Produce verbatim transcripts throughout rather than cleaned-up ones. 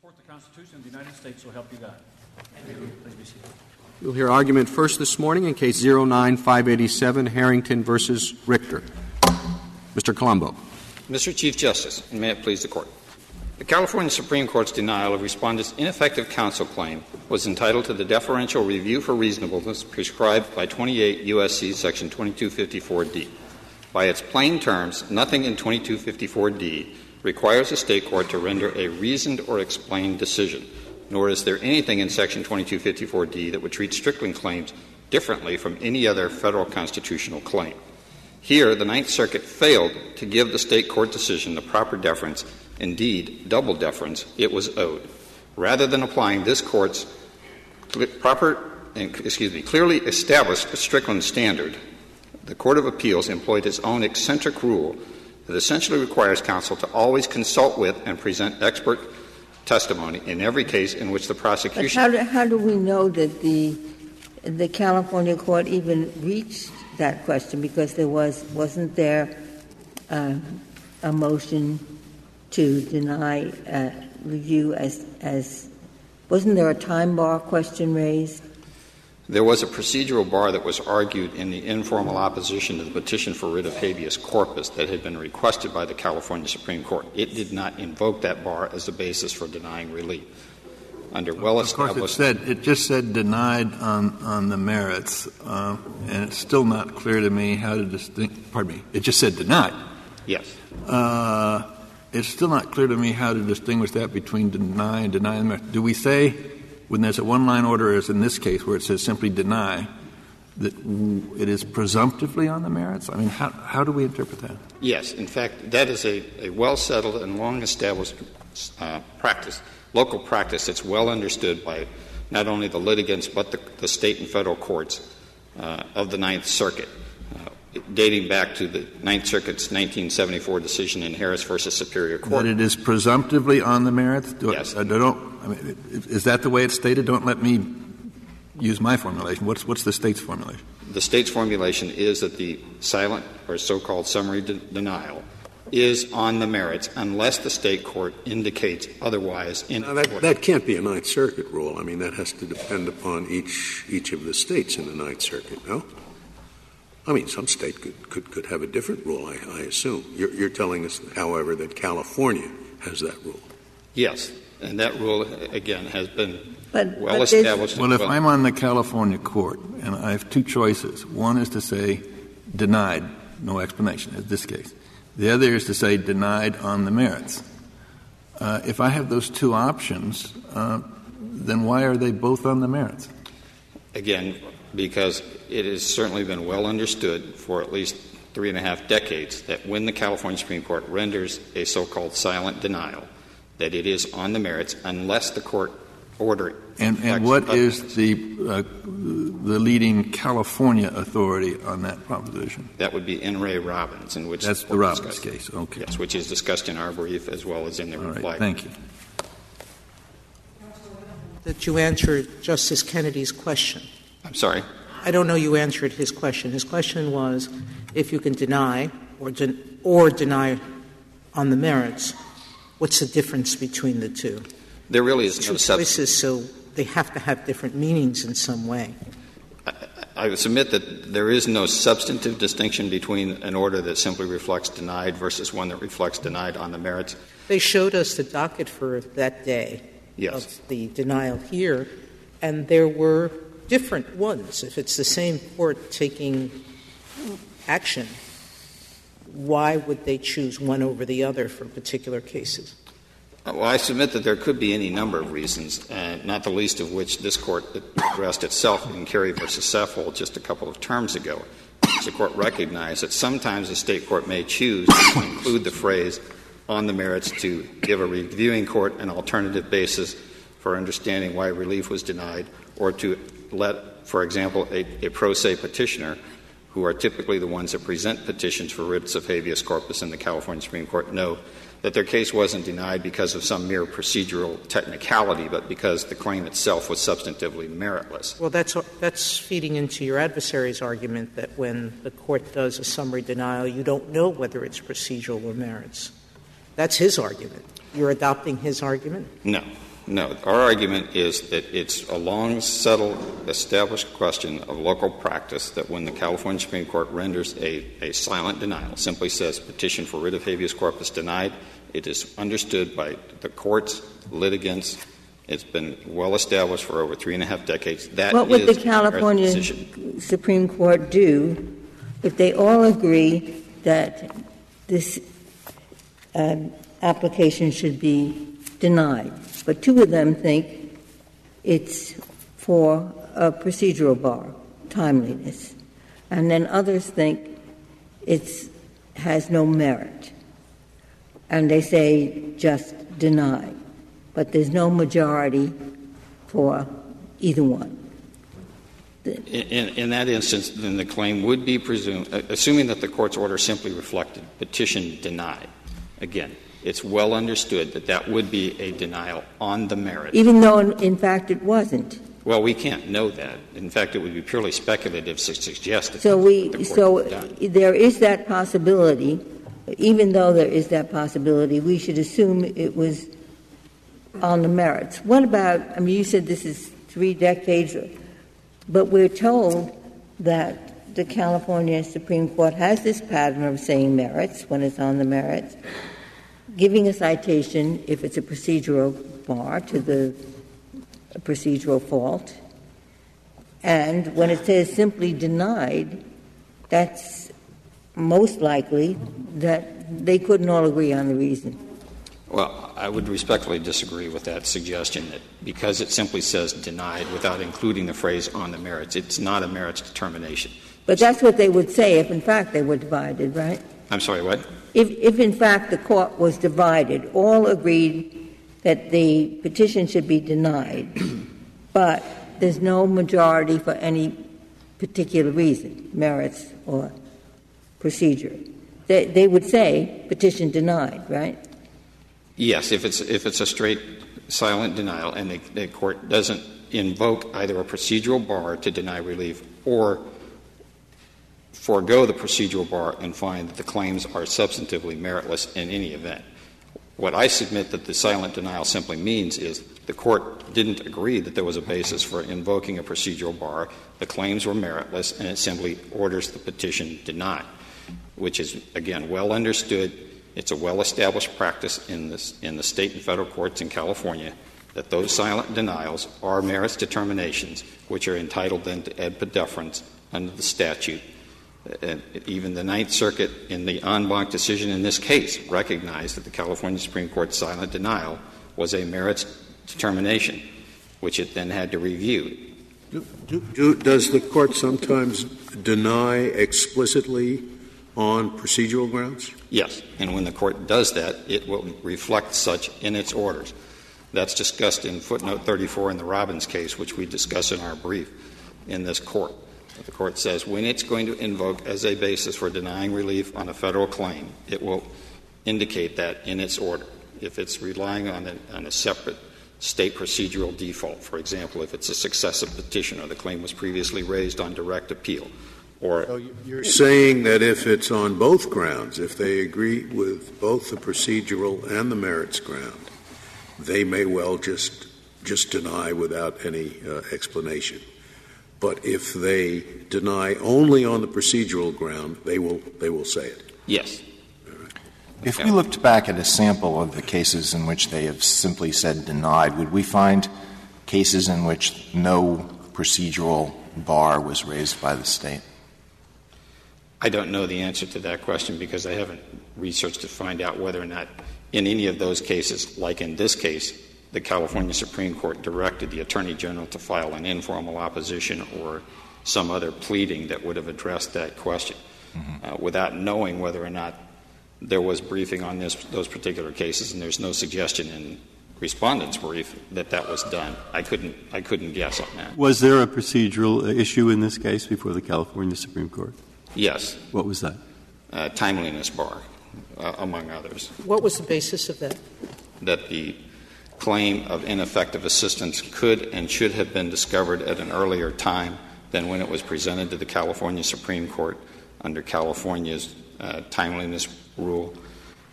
Support the Constitution of the United States, so help you God. Please be seated. You'll hear argument first this morning in case zero nine five eight seven, Harrington versus Richter. Mister Colombo. Mister Chief Justice, and may it please the Court. The California Supreme Court's denial of respondent's ineffective counsel claim was entitled to the deferential review for reasonableness prescribed by twenty-eight U S C Section twenty-two fifty-four D. By its plain terms, nothing in twenty-two fifty-four D requires a state court to render a reasoned or explained decision, nor is there anything in Section twenty-two fifty-four D that would treat Strickland claims differently from any other federal constitutional claim. Here, the Ninth Circuit failed to give the state court decision the proper deference, indeed, double deference, it was owed. Rather than applying this court's proper, excuse me, clearly established Strickland standard, the Court of Appeals employed its own eccentric rule that essentially requires counsel to always consult with and present expert testimony in every case in which the prosecution. But how do, how do we know that the the California court even reached that question? Because there was wasn't there uh, a motion to deny uh, review as as wasn't there a time bar question raised? There was a procedural bar that was argued in the informal opposition to the petition for writ of habeas corpus that had been requested by the California Supreme Court. It did not invoke that bar as the basis for denying relief. Under well-established... Of course, it, said, it just said denied on, on the merits, uh, and it's still not clear to me how to distinct... Pardon me. It just said denied. Yes. Uh, it's still not clear to me how to distinguish that between deny and deny on the merits. Do we say... When there's a one-line order, as in this case, where it says simply deny, that it is presumptively on the merits? I mean, how, how do we interpret that? Yes. In fact, that is a, a well-settled and long-established uh, practice, local practice that's well understood by not only the litigants but the, the state and federal courts uh, of the Ninth Circuit, uh, dating back to the Ninth Circuit's nineteen seventy-four decision in Harris versus Superior Court. That it is presumptively on the merits? Do yes. I, I don't. I mean, is that the way it's stated? Don't let me use my formulation. What's, what's the state's formulation? The state's formulation is that the silent or so-called summary de- denial is on the merits unless the state court indicates otherwise. In now that, that can't be a Ninth Circuit rule. I mean, that has to depend upon each each of the states in the Ninth Circuit, no? I mean, some state could, could, could have a different rule, I, I assume. You're, you're telling us, however, that California has that rule. Yes. And that rule, again, has been but, well but established. Well, if well. I'm on the California court and I have two choices, one is to say denied, no explanation, in this case. The other is to say denied on the merits. Uh, if I have those two options, uh, then why are they both on the merits? Again, because it has certainly been well understood for at least three and a half decades that when the California Supreme Court renders a so-called silent denial, that it is on the merits unless the court order. And, and what is others. the uh, the leading California authority on that proposition? That would be In re Robbins, in which that's the Robbins case. Okay, yes, which is discussed in our brief as well as in the reply. All right, thank you. That you answered Justice Kennedy's question. I'm sorry. I don't know. You answered his question. His question was, if you can deny or den- or deny on the merits. What's the difference between the two? There really is no substance. Two choices, so they have to have different meanings in some way. I, I would submit that there is no substantive distinction between an order that simply reflects denied versus one that reflects denied on the merits. They showed us the docket for that day yes. of the denial here, and there were different ones. If it's the same court taking action, why would they choose one over the other for particular cases? Well, I submit that there could be any number of reasons, uh, not the least of which this Court addressed itself in Carey versus Saffold just a couple of terms ago. The Court recognized that sometimes a state court may choose to include the phrase on the merits to give a reviewing court an alternative basis for understanding why relief was denied, or to let, for example, a, a pro se petitioner who are typically the ones that present petitions for writs of habeas corpus in the California Supreme Court, know that their case wasn't denied because of some mere procedural technicality, but because the claim itself was substantively meritless. Well, that's that's feeding into your adversary's argument that when the court does a summary denial, you don't know whether it's procedural or merits. That's his argument. you're adopting his argument? No. No. Our argument is that it's a long, settled, established question of local practice that when the California Supreme Court renders a, a silent denial, simply says petition for writ of habeas corpus denied, it is understood by the courts, litigants. It's been well established for over three and a half decades. That what would is the California decision. Supreme Court do if they all agree that this um, application should be denied, but two of them think it's for a procedural bar, timeliness, and then others think it has no merit, and they say just denied, but there's no majority for either one? In, in, in that instance, then the claim would be presumed, uh, assuming that the court's order simply reflected petition denied. Again, it's well understood that that would be a denial on the merit. Even though, in, in fact, it wasn't. Well, we can't know that. In fact, it would be purely speculative to suggest that so we, the So there is that possibility. Even though there is that possibility, we should assume it was on the merits. What about, I mean, you said this is three decades, but we're told that the California Supreme Court has this pattern of saying merits when it's on the merits, giving a citation, if it's a procedural bar, to the procedural fault, and when it says simply denied, that's most likely that they couldn't all agree on the reason. Well, I would respectfully disagree with that suggestion that because it simply says denied without including the phrase on the merits, it's not a merits determination. But that's what they would say if, in fact, they were divided, right? I'm sorry, what? If, if in fact, the court was divided, all agreed that the petition should be denied, but there's no majority for any particular reason, merits or procedure. They, they would say petition denied, right? Yes, if it's if it's a straight, silent denial, and the, the court doesn't invoke either a procedural bar to deny relief or forego the procedural bar and find that the claims are substantively meritless in any event. What I submit that the silent denial simply means is the court didn't agree that there was a basis for invoking a procedural bar, the claims were meritless, and it simply orders the petition denied, which is, again, well understood. It's a well-established practice in, this, in the state and federal courts in California that those silent denials are merits determinations, which are entitled then to A E D P A deference under the statute. And even the Ninth Circuit, in the en banc decision in this case, recognized that the California Supreme Court's silent denial was a merits determination, which it then had to review. Do, do, do, does the court sometimes deny explicitly on procedural grounds? Yes. And when the court does that, it will reflect such in its orders. That's discussed in footnote thirty-four in the Robbins case, which we discuss in our brief in this court. The court says when it's going to invoke as a basis for denying relief on a federal claim, it will indicate that in its order. If it's relying on a, on a separate state procedural default, for example, if it's a successive petition or the claim was previously raised on direct appeal, or so you're saying that if it's on both grounds, if they agree with both the procedural and the merits ground, they may well just just deny without any uh, explanation. But if they deny only on the procedural ground, they will they will say it. Yes. All right. If we looked back at a sample of the cases in which they have simply said denied, would we find cases in which no procedural bar was raised by the state? I don't know the answer to that question because I haven't researched to find out whether or not in any of those cases, like in this case, the California Supreme Court directed the Attorney General to file an informal opposition or some other pleading that would have addressed that question, mm-hmm. uh, without knowing whether or not there was briefing on this, those particular cases, and there's no suggestion in Respondent's brief that that was done. I couldn't, I couldn't guess on that. Was there a procedural issue in this case before the California Supreme Court? Yes. What was that? Uh, timeliness bar, uh, among others. What was the basis of that? That the claim of ineffective assistance could and should have been discovered at an earlier time than when it was presented to the California Supreme Court under California's uh, timeliness rule,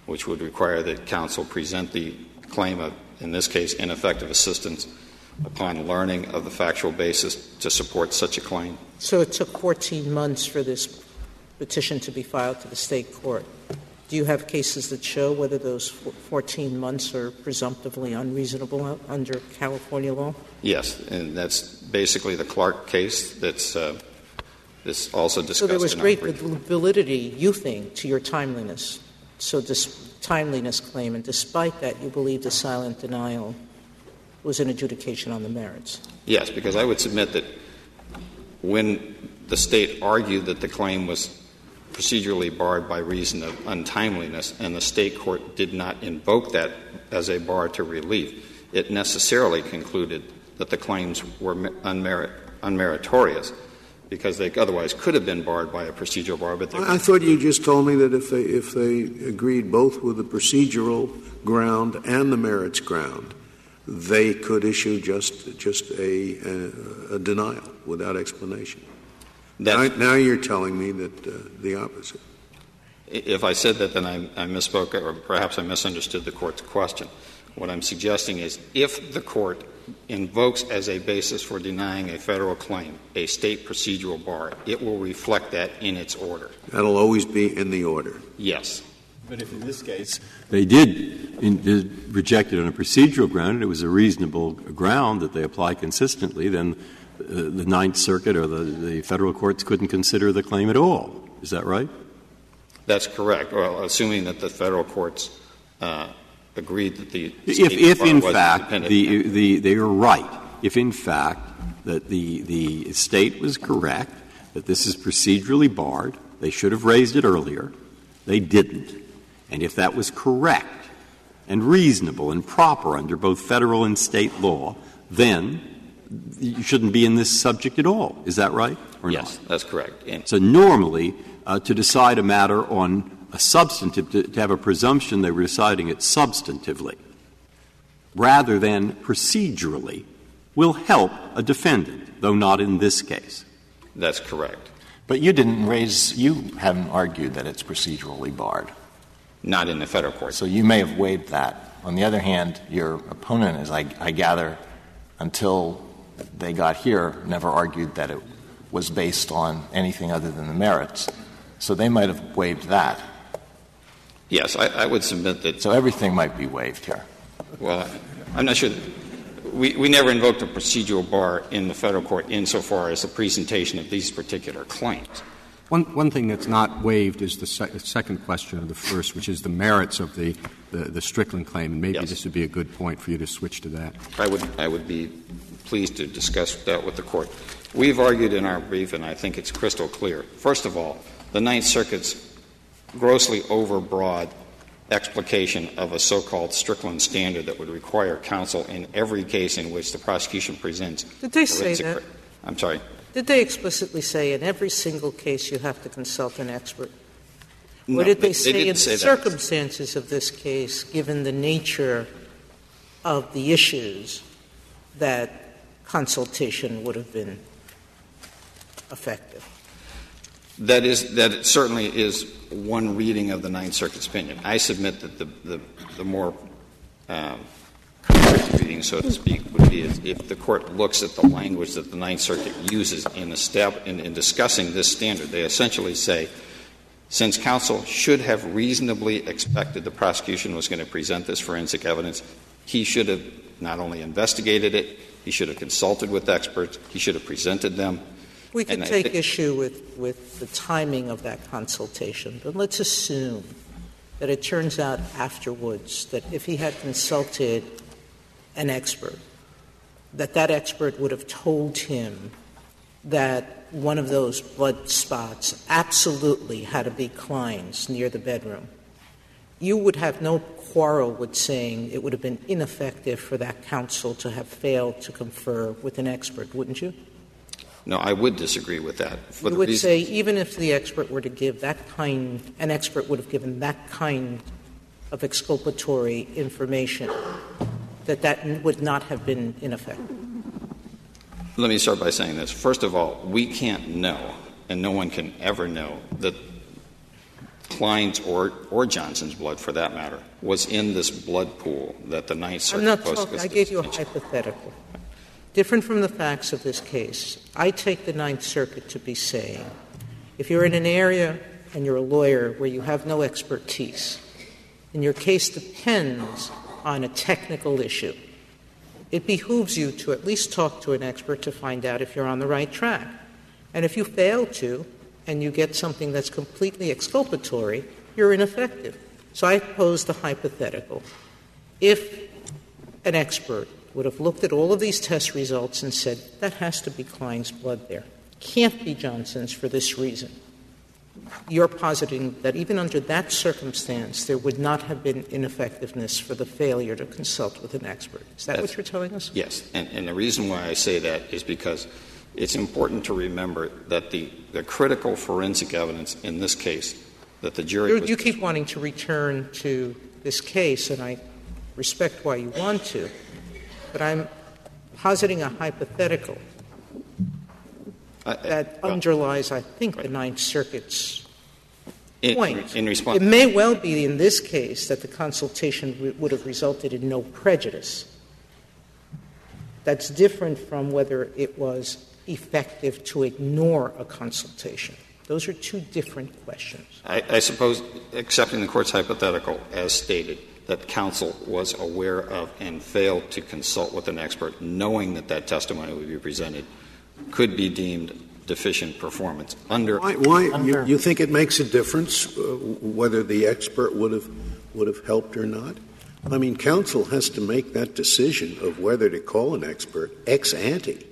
which would require that counsel present the claim of, in this case, ineffective assistance upon learning of the factual basis to support such a claim. So it took fourteen months for this petition to be filed to the state court. Do you have cases that show whether those fourteen months are presumptively unreasonable under California law? Yes, and that's basically the Clark case that's uh, this also discussed. So there was great validity, you think, to your timeliness. So this timeliness claim, and despite that, you believe the silent denial was an adjudication on the merits. Yes, because I would submit that when the state argued that the claim was procedurally barred by reason of untimeliness, and the state court did not invoke that as a bar to relief, it necessarily concluded that the claims were unmerit- unmeritorious because they otherwise could have been barred by a procedural bar. But I thought you just told me that if they, if they agreed both with the procedural ground and the merits ground, they could issue just, just a, a, a denial without explanation. Now, now you're telling me that uh, the opposite. If I said that, then I, I misspoke, or perhaps I misunderstood the court's question. What I'm suggesting is if the court invokes as a basis for denying a federal claim a state procedural bar, it will reflect that in its order. That'll always be in the order. Yes. But if in this case they did, in, did reject it on a procedural ground, and it was a reasonable ground that they apply consistently, then Uh, the Ninth Circuit or the, the federal courts couldn't consider the claim at all. Is that right? That's correct. Well, assuming that the federal courts uh, agreed that the state if, if in fact the, the they were right, if in fact that the the state was correct that this is procedurally barred, they should have raised it earlier. They didn't, and if that was correct and reasonable and proper under both federal and state law, then you shouldn't be in this subject at all. Is that right or yes, not? Yes, that's correct. And so normally, uh, to decide a matter on a substantive, to, to have a presumption they were deciding it substantively rather than procedurally will help a defendant, though not in this case. That's correct. But you didn't raise — you haven't argued that it's procedurally barred. Not in the federal court. So you may have waived that. On the other hand, your opponent, as I, I gather, until they got here, never argued that it was based on anything other than the merits. So they might have waived that. Yes, I, I would submit that. So everything might be waived here. Well, I'm not sure. We, we never invoked a procedural bar in the federal court insofar as the presentation of these particular claims. One, one thing that's not waived is the se- second question of the first, which is the merits of the, the, the Strickland claim. And maybe yes. This would be a good point for you to switch to that. I would I would be pleased to discuss that with the Court. We've argued in our brief, and I think it's crystal clear, first of all, the Ninth Circuit's grossly overbroad explication of a so-called Strickland standard that would require counsel in every case in which the prosecution presents. Did they say that? I'm sorry. Did they explicitly say in every single case you have to consult an expert? No, or did they, they say they in say the that. circumstances of this case, given the nature of the issues, that consultation would have been effective? That is, that certainly is one reading of the Ninth Circuit's opinion. I submit that the, the, the more um, reading, so to speak, would be if the Court looks at the language that the Ninth Circuit uses in, estab- in, in discussing this standard. They essentially say, since counsel should have reasonably expected the prosecution was going to present this forensic evidence, he should have not only investigated it, he should have consulted with experts, he should have presented them. We could take th- issue with, with the timing of that consultation, but let's assume that it turns out afterwards that if he had consulted an expert, that that expert would have told him that one of those blood spots absolutely had to be Klein's near the bedroom. You would have no quarrel with saying it would have been ineffective for that counsel to have failed to confer with an expert, wouldn't you? No, I would disagree with that. You would reasons. say even if the expert were to give that kind — an expert would have given that kind of exculpatory information, that that would not have been ineffective? Let me start by saying this. First of all, we can't know, and no one can ever know, that Klein's or, or Johnson's blood, for that matter, was in this blood pool that the Ninth Circuit... I'm not talking. I gave you a hypothetical. Different from the facts of this case, I take the Ninth Circuit to be saying, if you're in an area and you're a lawyer where you have no expertise, and your case depends on a technical issue, it behooves you to at least talk to an expert to find out if you're on the right track. And if you fail to, and you get something that's completely exculpatory, you're ineffective. So I pose the hypothetical. If an expert would have looked at all of these test results and said, that has to be Klein's blood there, can't be Johnson's for this reason, you're positing that even under that circumstance, there would not have been ineffectiveness for the failure to consult with an expert. Is that That's, what you're telling us? Yes. And, and the reason why I say that is because it's important to remember that the, the critical forensic evidence in this case that the jury You, was, you keep wanting to return to this case, and I respect why you want to, but I'm positing a hypothetical that underlies, I think, right. the Ninth Circuit's in, point. In response, it may well be in this case that the consultation w- would have resulted in no prejudice. That's different from whether it was effective to ignore a consultation. Those are two different questions. I, I suppose, accepting the Court's hypothetical as stated, that counsel was aware of and failed to consult with an expert, knowing that that testimony would be presented, could be deemed deficient performance. Under why, why under, you, you think it makes a difference uh, whether the expert would have would have helped or not? I mean, counsel has to make that decision of whether to call an expert ex ante,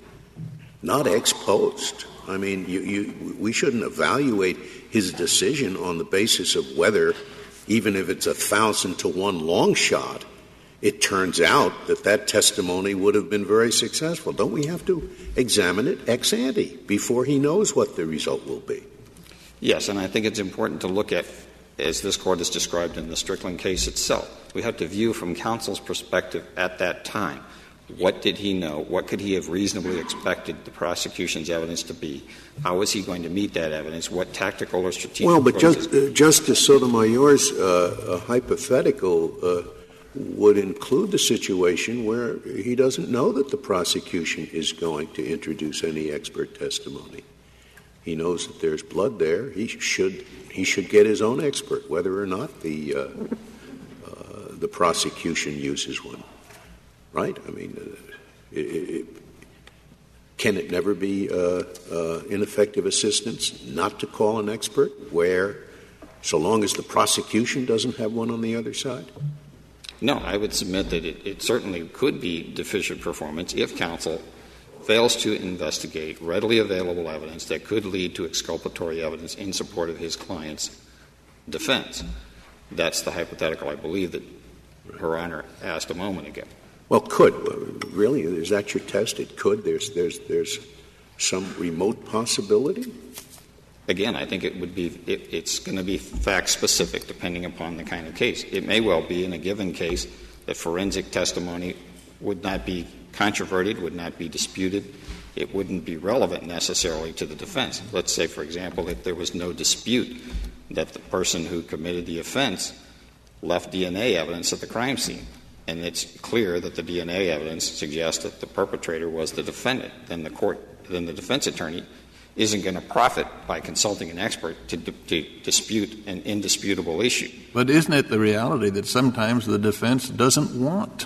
not ex post. I mean, you, you, we shouldn't evaluate his decision on the basis of whether, even if it's a thousand to one long shot, it turns out that that testimony would have been very successful. Don't we have to examine it ex ante before he knows what the result will be? Yes, and I think it's important to look at, as this Court has described in the Strickland case itself, we have to view from counsel's perspective at that time. What did he know? What could he have reasonably expected the prosecution's evidence to be? How was he going to meet that evidence? What tactical or strategic... Well, but just, uh, Justice Sotomayor's uh, hypothetical uh, would include the situation where he doesn't know that the prosecution is going to introduce any expert testimony. He knows that there's blood there. He should he should get his own expert, whether or not the uh, uh, the prosecution uses one. Right? I mean, uh, it, it, can it never be uh, uh, ineffective assistance not to call an expert where, so long as the prosecution doesn't have one on the other side? No, I would submit that it, it certainly could be deficient performance if counsel fails to investigate readily available evidence that could lead to exculpatory evidence in support of his client's defense. That's the hypothetical I believe that Her Honor asked a moment ago. Well, could. Really? Is that your test? It could? There's, there's, there's some remote possibility? Again, I think it would be it, — it's going to be fact-specific depending upon the kind of case. It may well be in a given case that forensic testimony would not be controverted, would not be disputed. It wouldn't be relevant necessarily to the defense. Let's say, for example, if there was no dispute that the person who committed the offense left D N A evidence at the crime scene, and it's clear that the D N A evidence suggests that the perpetrator was the defendant, then the court — then the defense attorney — isn't going to profit by consulting an expert to, d- to dispute an indisputable issue. But isn't it the reality that sometimes the defense doesn't want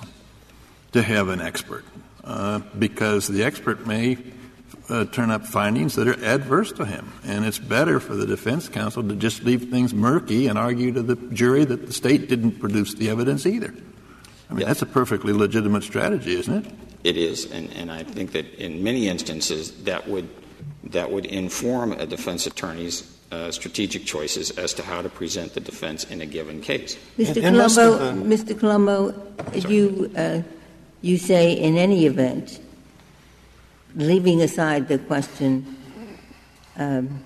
to have an expert uh, because the expert may uh, turn up findings that are adverse to him, and it's better for the defense counsel to just leave things murky and argue to the jury that the State didn't produce the evidence either? I mean, yeah. That's a perfectly legitimate strategy, isn't it? It is, and, and I think that in many instances that would — that would inform a defense attorney's uh, strategic choices as to how to present the defense in a given case. Mister And, and Colombo, uh, Mister Colombo, you, uh, you say in any event, leaving aside the question um,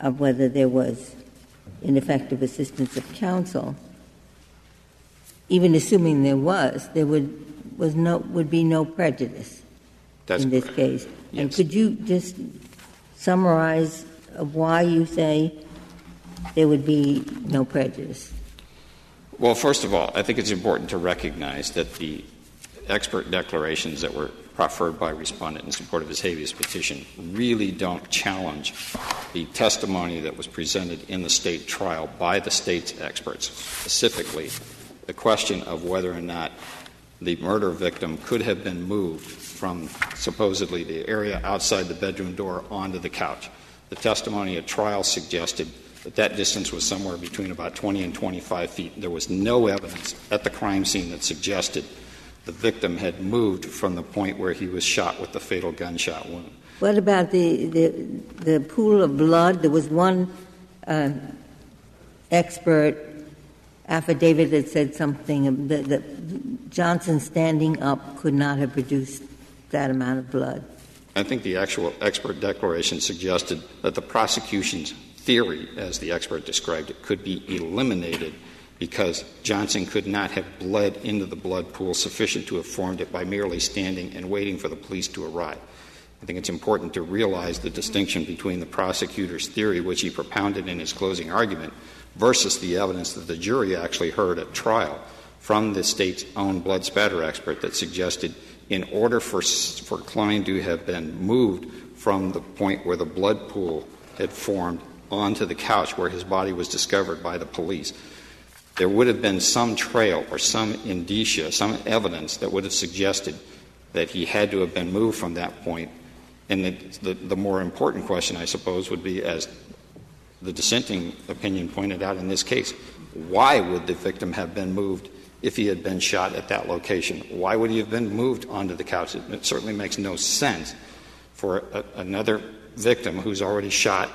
of whether there was ineffective assistance of counsel, even assuming there was, there would, was no, would be no prejudice That's in this correct. case. Yes. And could you just summarize why you say there would be no prejudice? Well, first of all, I think it's important to recognize that the expert declarations that were proffered by respondent in support of his habeas petition really don't challenge the testimony that was presented in the state trial by the state's experts, specifically the question of whether or not the murder victim could have been moved from supposedly the area outside the bedroom door onto the couch. The testimony at trial suggested that that distance was somewhere between about twenty and twenty-five feet. There was no evidence at the crime scene that suggested the victim had moved from the point where he was shot with the fatal gunshot wound. What about the the, the pool of blood? There was one uh, expert affidavit that said something that, that Johnson standing up could not have produced that amount of blood. I think the actual expert declaration suggested that the prosecution's theory, as the expert described it, could be eliminated because Johnson could not have bled into the blood pool sufficient to have formed it by merely standing and waiting for the police to arrive. I think it's important to realize the distinction between the prosecutor's theory, which he propounded in his closing argument, versus the evidence that the jury actually heard at trial from the state's own blood spatter expert that suggested in order for, for Klein to have been moved from the point where the blood pool had formed onto the couch where his body was discovered by the police, there would have been some trail or some indicia, some evidence that would have suggested that he had to have been moved from that point. And the, the, the more important question, I suppose, would be, as the dissenting opinion pointed out in this case, why would the victim have been moved if he had been shot at that location? Why would he have been moved onto the couch? It, it certainly makes no sense for a, another victim who's already shot,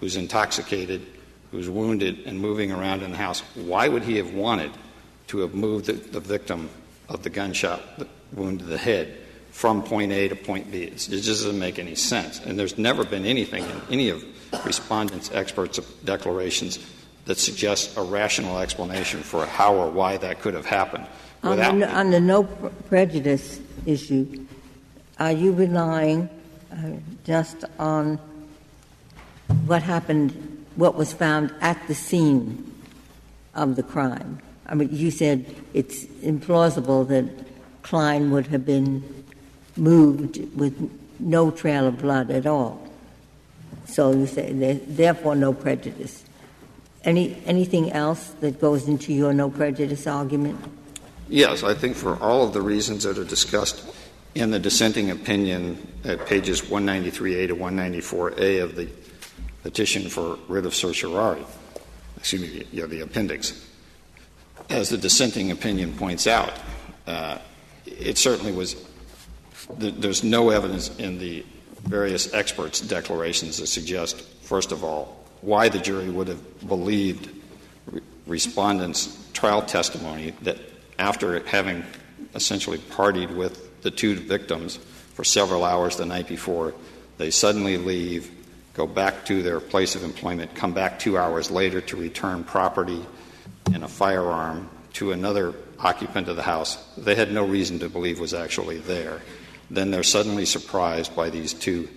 who's intoxicated, who's wounded and moving around in the house. Why would he have wanted to have moved the, the victim of the gunshot the wound to the head from point A to point B? It just doesn't make any sense. And there's never been anything in any of respondents' experts' declarations that suggests a rational explanation for how or why that could have happened. On the, no, on the no prejudice issue, are you relying uh, just on what happened, what was found at the scene of the crime? I mean, you said it's implausible that Klein would have been moved with no trail of blood at all. So you say, therefore, no prejudice. Any anything else that goes into your no prejudice argument? Yes, I think for all of the reasons that are discussed in the dissenting opinion at pages one ninety-three A to one ninety-four A of the petition for writ of certiorari, excuse me, yeah, the appendix, as the dissenting opinion points out, uh, it certainly was th- there's no evidence in the various experts' declarations that suggest, first of all, why the jury would have believed re- respondents' trial testimony that after having essentially partied with the two victims for several hours the night before, they suddenly leave, go back to their place of employment, come back two hours later to return property and a firearm to another occupant of the house they had no reason to believe was actually there. Then they're suddenly surprised by these two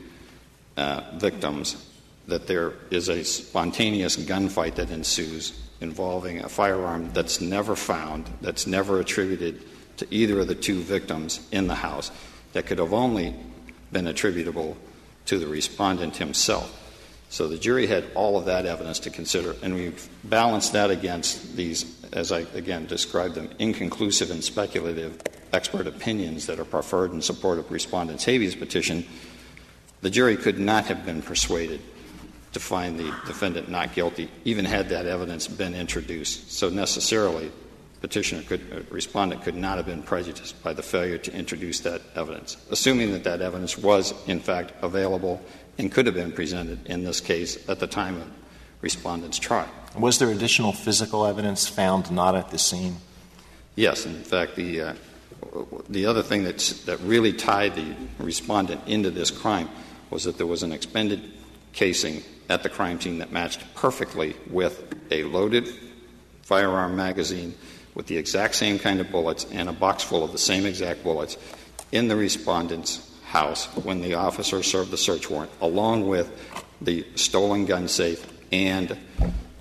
uh, victims that there is a spontaneous gunfight that ensues involving a firearm that's never found, that's never attributed to either of the two victims in the house, that could have only been attributable to the respondent himself. So the jury had all of that evidence to consider, and we've balanced that against these, as I again described them, inconclusive and speculative expert opinions that are preferred in support of respondent's habeas petition. The jury could not have been persuaded to find the defendant not guilty, even had that evidence been introduced. So necessarily, petitioner could, respondent could not have been prejudiced by the failure to introduce that evidence, assuming that that evidence was, in fact, available and could have been presented in this case at the time of respondent's trial. Was there additional physical evidence found not at the scene? Yes. In fact, the uh, the other thing that's, that really tied the respondent into this crime was that there was an expended casing at the crime scene that matched perfectly with a loaded firearm magazine with the exact same kind of bullets and a box full of the same exact bullets in the respondent's house when the officer served the search warrant, along with the stolen gun safe and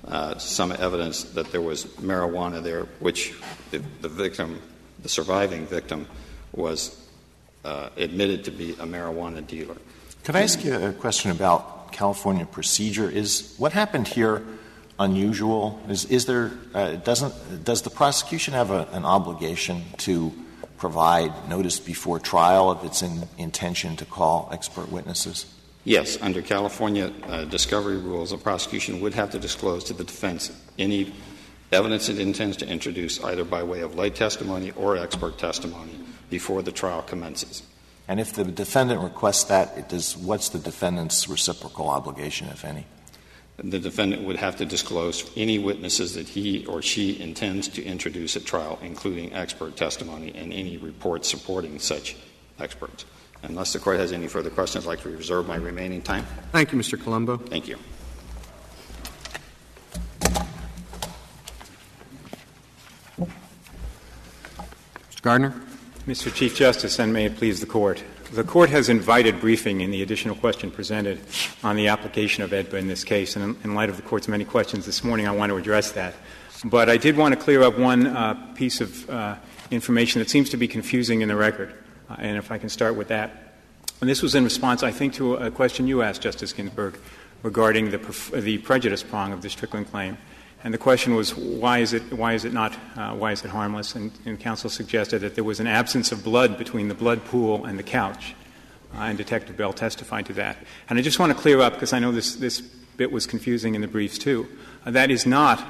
uh, some evidence that there was marijuana there, which the, the victim, the surviving victim, was uh, admitted to be a marijuana dealer. Could I ask you a question about California procedure? Is what happened here unusual? Is, is there uh, doesn't does the prosecution have a, an obligation to provide notice before trial of its in, intention to call expert witnesses? Yes. Under California uh, discovery rules, a prosecution would have to disclose to the defense any evidence it intends to introduce, either by way of lay testimony or expert testimony, before the trial commences. And if the defendant requests that, it does, what's the defendant's reciprocal obligation, if any? The defendant would have to disclose any witnesses that he or she intends to introduce at trial, including expert testimony and any reports supporting such experts. Unless the Court has any further questions, I'd like to reserve my remaining time. Thank you, Mister Colombo. Thank you. Mister Gardner. Mister Chief Justice, and may it please the Court. The Court has invited briefing in the additional question presented on the application of AEDPA in this case, and in light of the Court's many questions this morning, I want to address that. But I did want to clear up one uh, piece of uh, information that seems to be confusing in the record, uh, and if I can start with that. And this was in response, I think, to a question you asked, Justice Ginsburg, regarding the, pref- the prejudice prong of the Strickland claim. And the question was, why is it, why is it not, uh, why is it harmless? And, and counsel suggested that there was an absence of blood between the blood pool and the couch, uh, and Detective Bell testified to that. And I just want to clear up, because I know this, this bit was confusing in the briefs, too. Uh, that is not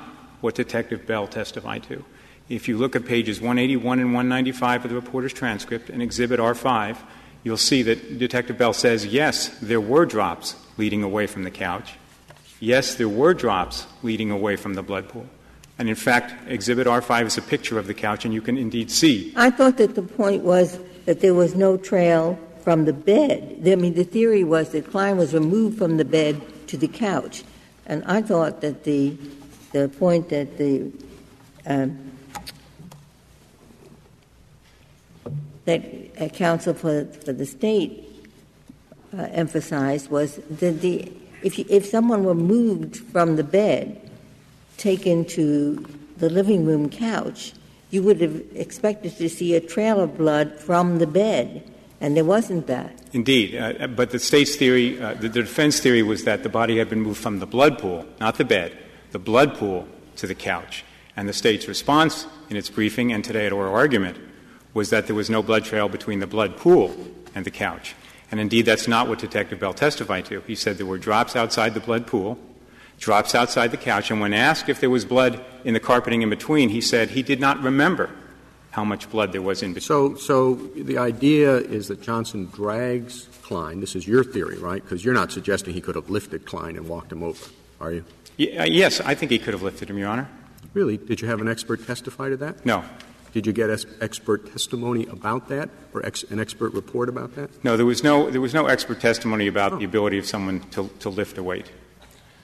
what Detective Bell testified to. If you look at pages one eighty-one and one ninety-five of the reporter's transcript and Exhibit R five, you'll see that Detective Bell says, yes, there were drops leading away from the couch. Yes, there were drops leading away from the blood pool. And, in fact, Exhibit R five is a picture of the couch, and you can indeed see. I thought that the point was that there was no trail from the bed. I mean, the theory was that Klein was removed from the bed to the couch. And I thought that the the point that the um, that uh, counsel for, for the State uh, emphasized was that the If, you, if someone were moved from the bed, taken to the living room couch, you would have expected to see a trail of blood from the bed, and there wasn't that. Indeed. Uh, but the State's theory, uh, the, the defense theory was that the body had been moved from the blood pool, not the bed, the blood pool to the couch. And the State's response in its briefing and today at oral argument was that there was no blood trail between the blood pool and the couch. And, indeed, that's not what Detective Bell testified to. He said there were drops outside the blood pool, drops outside the couch, and when asked if there was blood in the carpeting in between, he said he did not remember how much blood there was in between. So so the idea is that Johnson drags Klein. This is your theory, right? Because you're not suggesting he could have lifted Klein and walked him over, are you? Y- uh, yes, I think he could have lifted him, Your Honor. Really? Did you have an expert testify to that? No. Did you get expert testimony about that or ex- an expert report about that? No, there was no there was no expert testimony about oh. the ability of someone to, to lift a weight.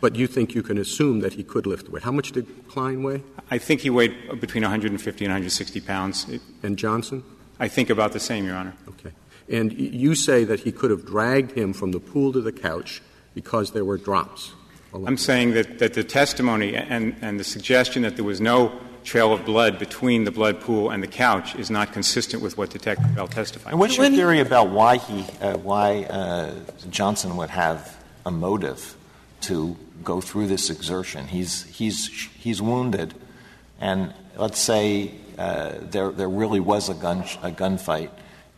But you think you can assume that he could lift a weight. How much did Klein weigh? I think he weighed between one hundred fifty and one hundred sixty pounds. It, and Johnson? I think about the same, Your Honor. Okay. And you say that he could have dragged him from the pool to the couch because there were drops. I'm saying that, that the testimony and, and the suggestion that there was no trail of blood between the blood pool and the couch is not consistent with what Detective Bell testified. And what's your theory about why he, uh, why uh, Johnson would have a motive to go through this exertion? He's he's he's wounded, and let's say uh, there there really was a gun a gunfight,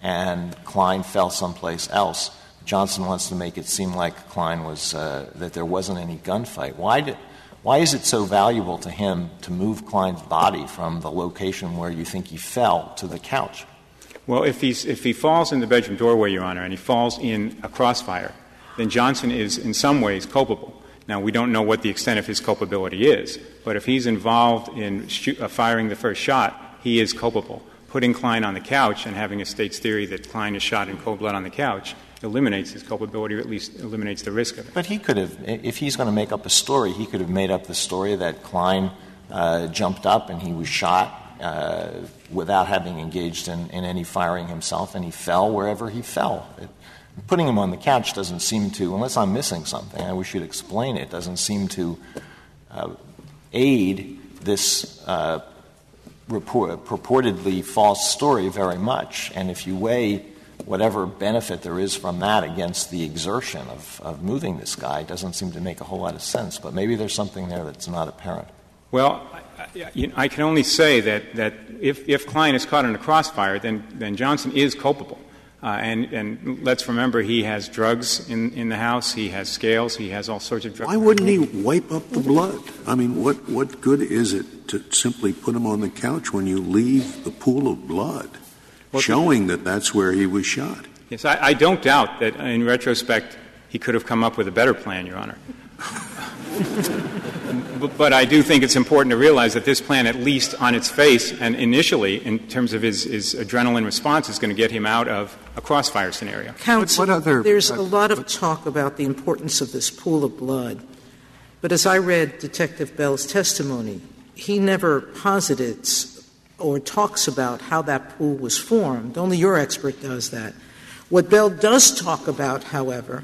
and Klein fell someplace else. Johnson wants to make it seem like Klein was uh, that there wasn't any gunfight. Why did? Why is it so valuable to him to move Klein's body from the location where you think he fell to the couch? Well, if he's, if he falls in the bedroom doorway, Your Honor, and he falls in a crossfire, then Johnson is in some ways culpable. Now, we don't know what the extent of his culpability is, but if he's involved in shoot, uh, firing the first shot, he is culpable. Putting Klein on the couch and having a State's theory that Klein is shot in cold blood on the couch eliminates his culpability, or at least eliminates the risk of it. But he could have, if he's going to make up a story, he could have made up the story that Klein uh, jumped up and he was shot uh, without having engaged in, in any firing himself, and he fell wherever he fell. It, putting him on the couch doesn't seem to, unless I'm missing something, I wish you'd explain it, doesn't seem to uh, aid this uh, report, purportedly false story very much. And if you weigh whatever benefit there is from that against the exertion of, of moving this guy, doesn't seem to make a whole lot of sense. But maybe there's something there that's not apparent. Well, I, you know, I can only say that, that if, if Klein is caught in a crossfire, then, then Johnson is culpable. Uh, and, and let's remember, he has drugs in, in the house, he has scales, he has all sorts of drugs. Why wouldn't he wipe up the blood? I mean, what, what good is it to simply put him on the couch when you leave the pool of blood, well, showing that that's where he was shot? Yes, I, I don't doubt that, in retrospect, he could have come up with a better plan, Your Honor. But I do think it's important to realize that this plan, at least on its face and initially, in terms of his, his adrenaline response, is going to get him out of a crossfire scenario. Counsel, what other, there's uh, a lot of talk about the importance of this pool of blood. But as I read Detective Bell's testimony, he never posits or talks about how that pool was formed. Only your expert does that. What Bell does talk about, however,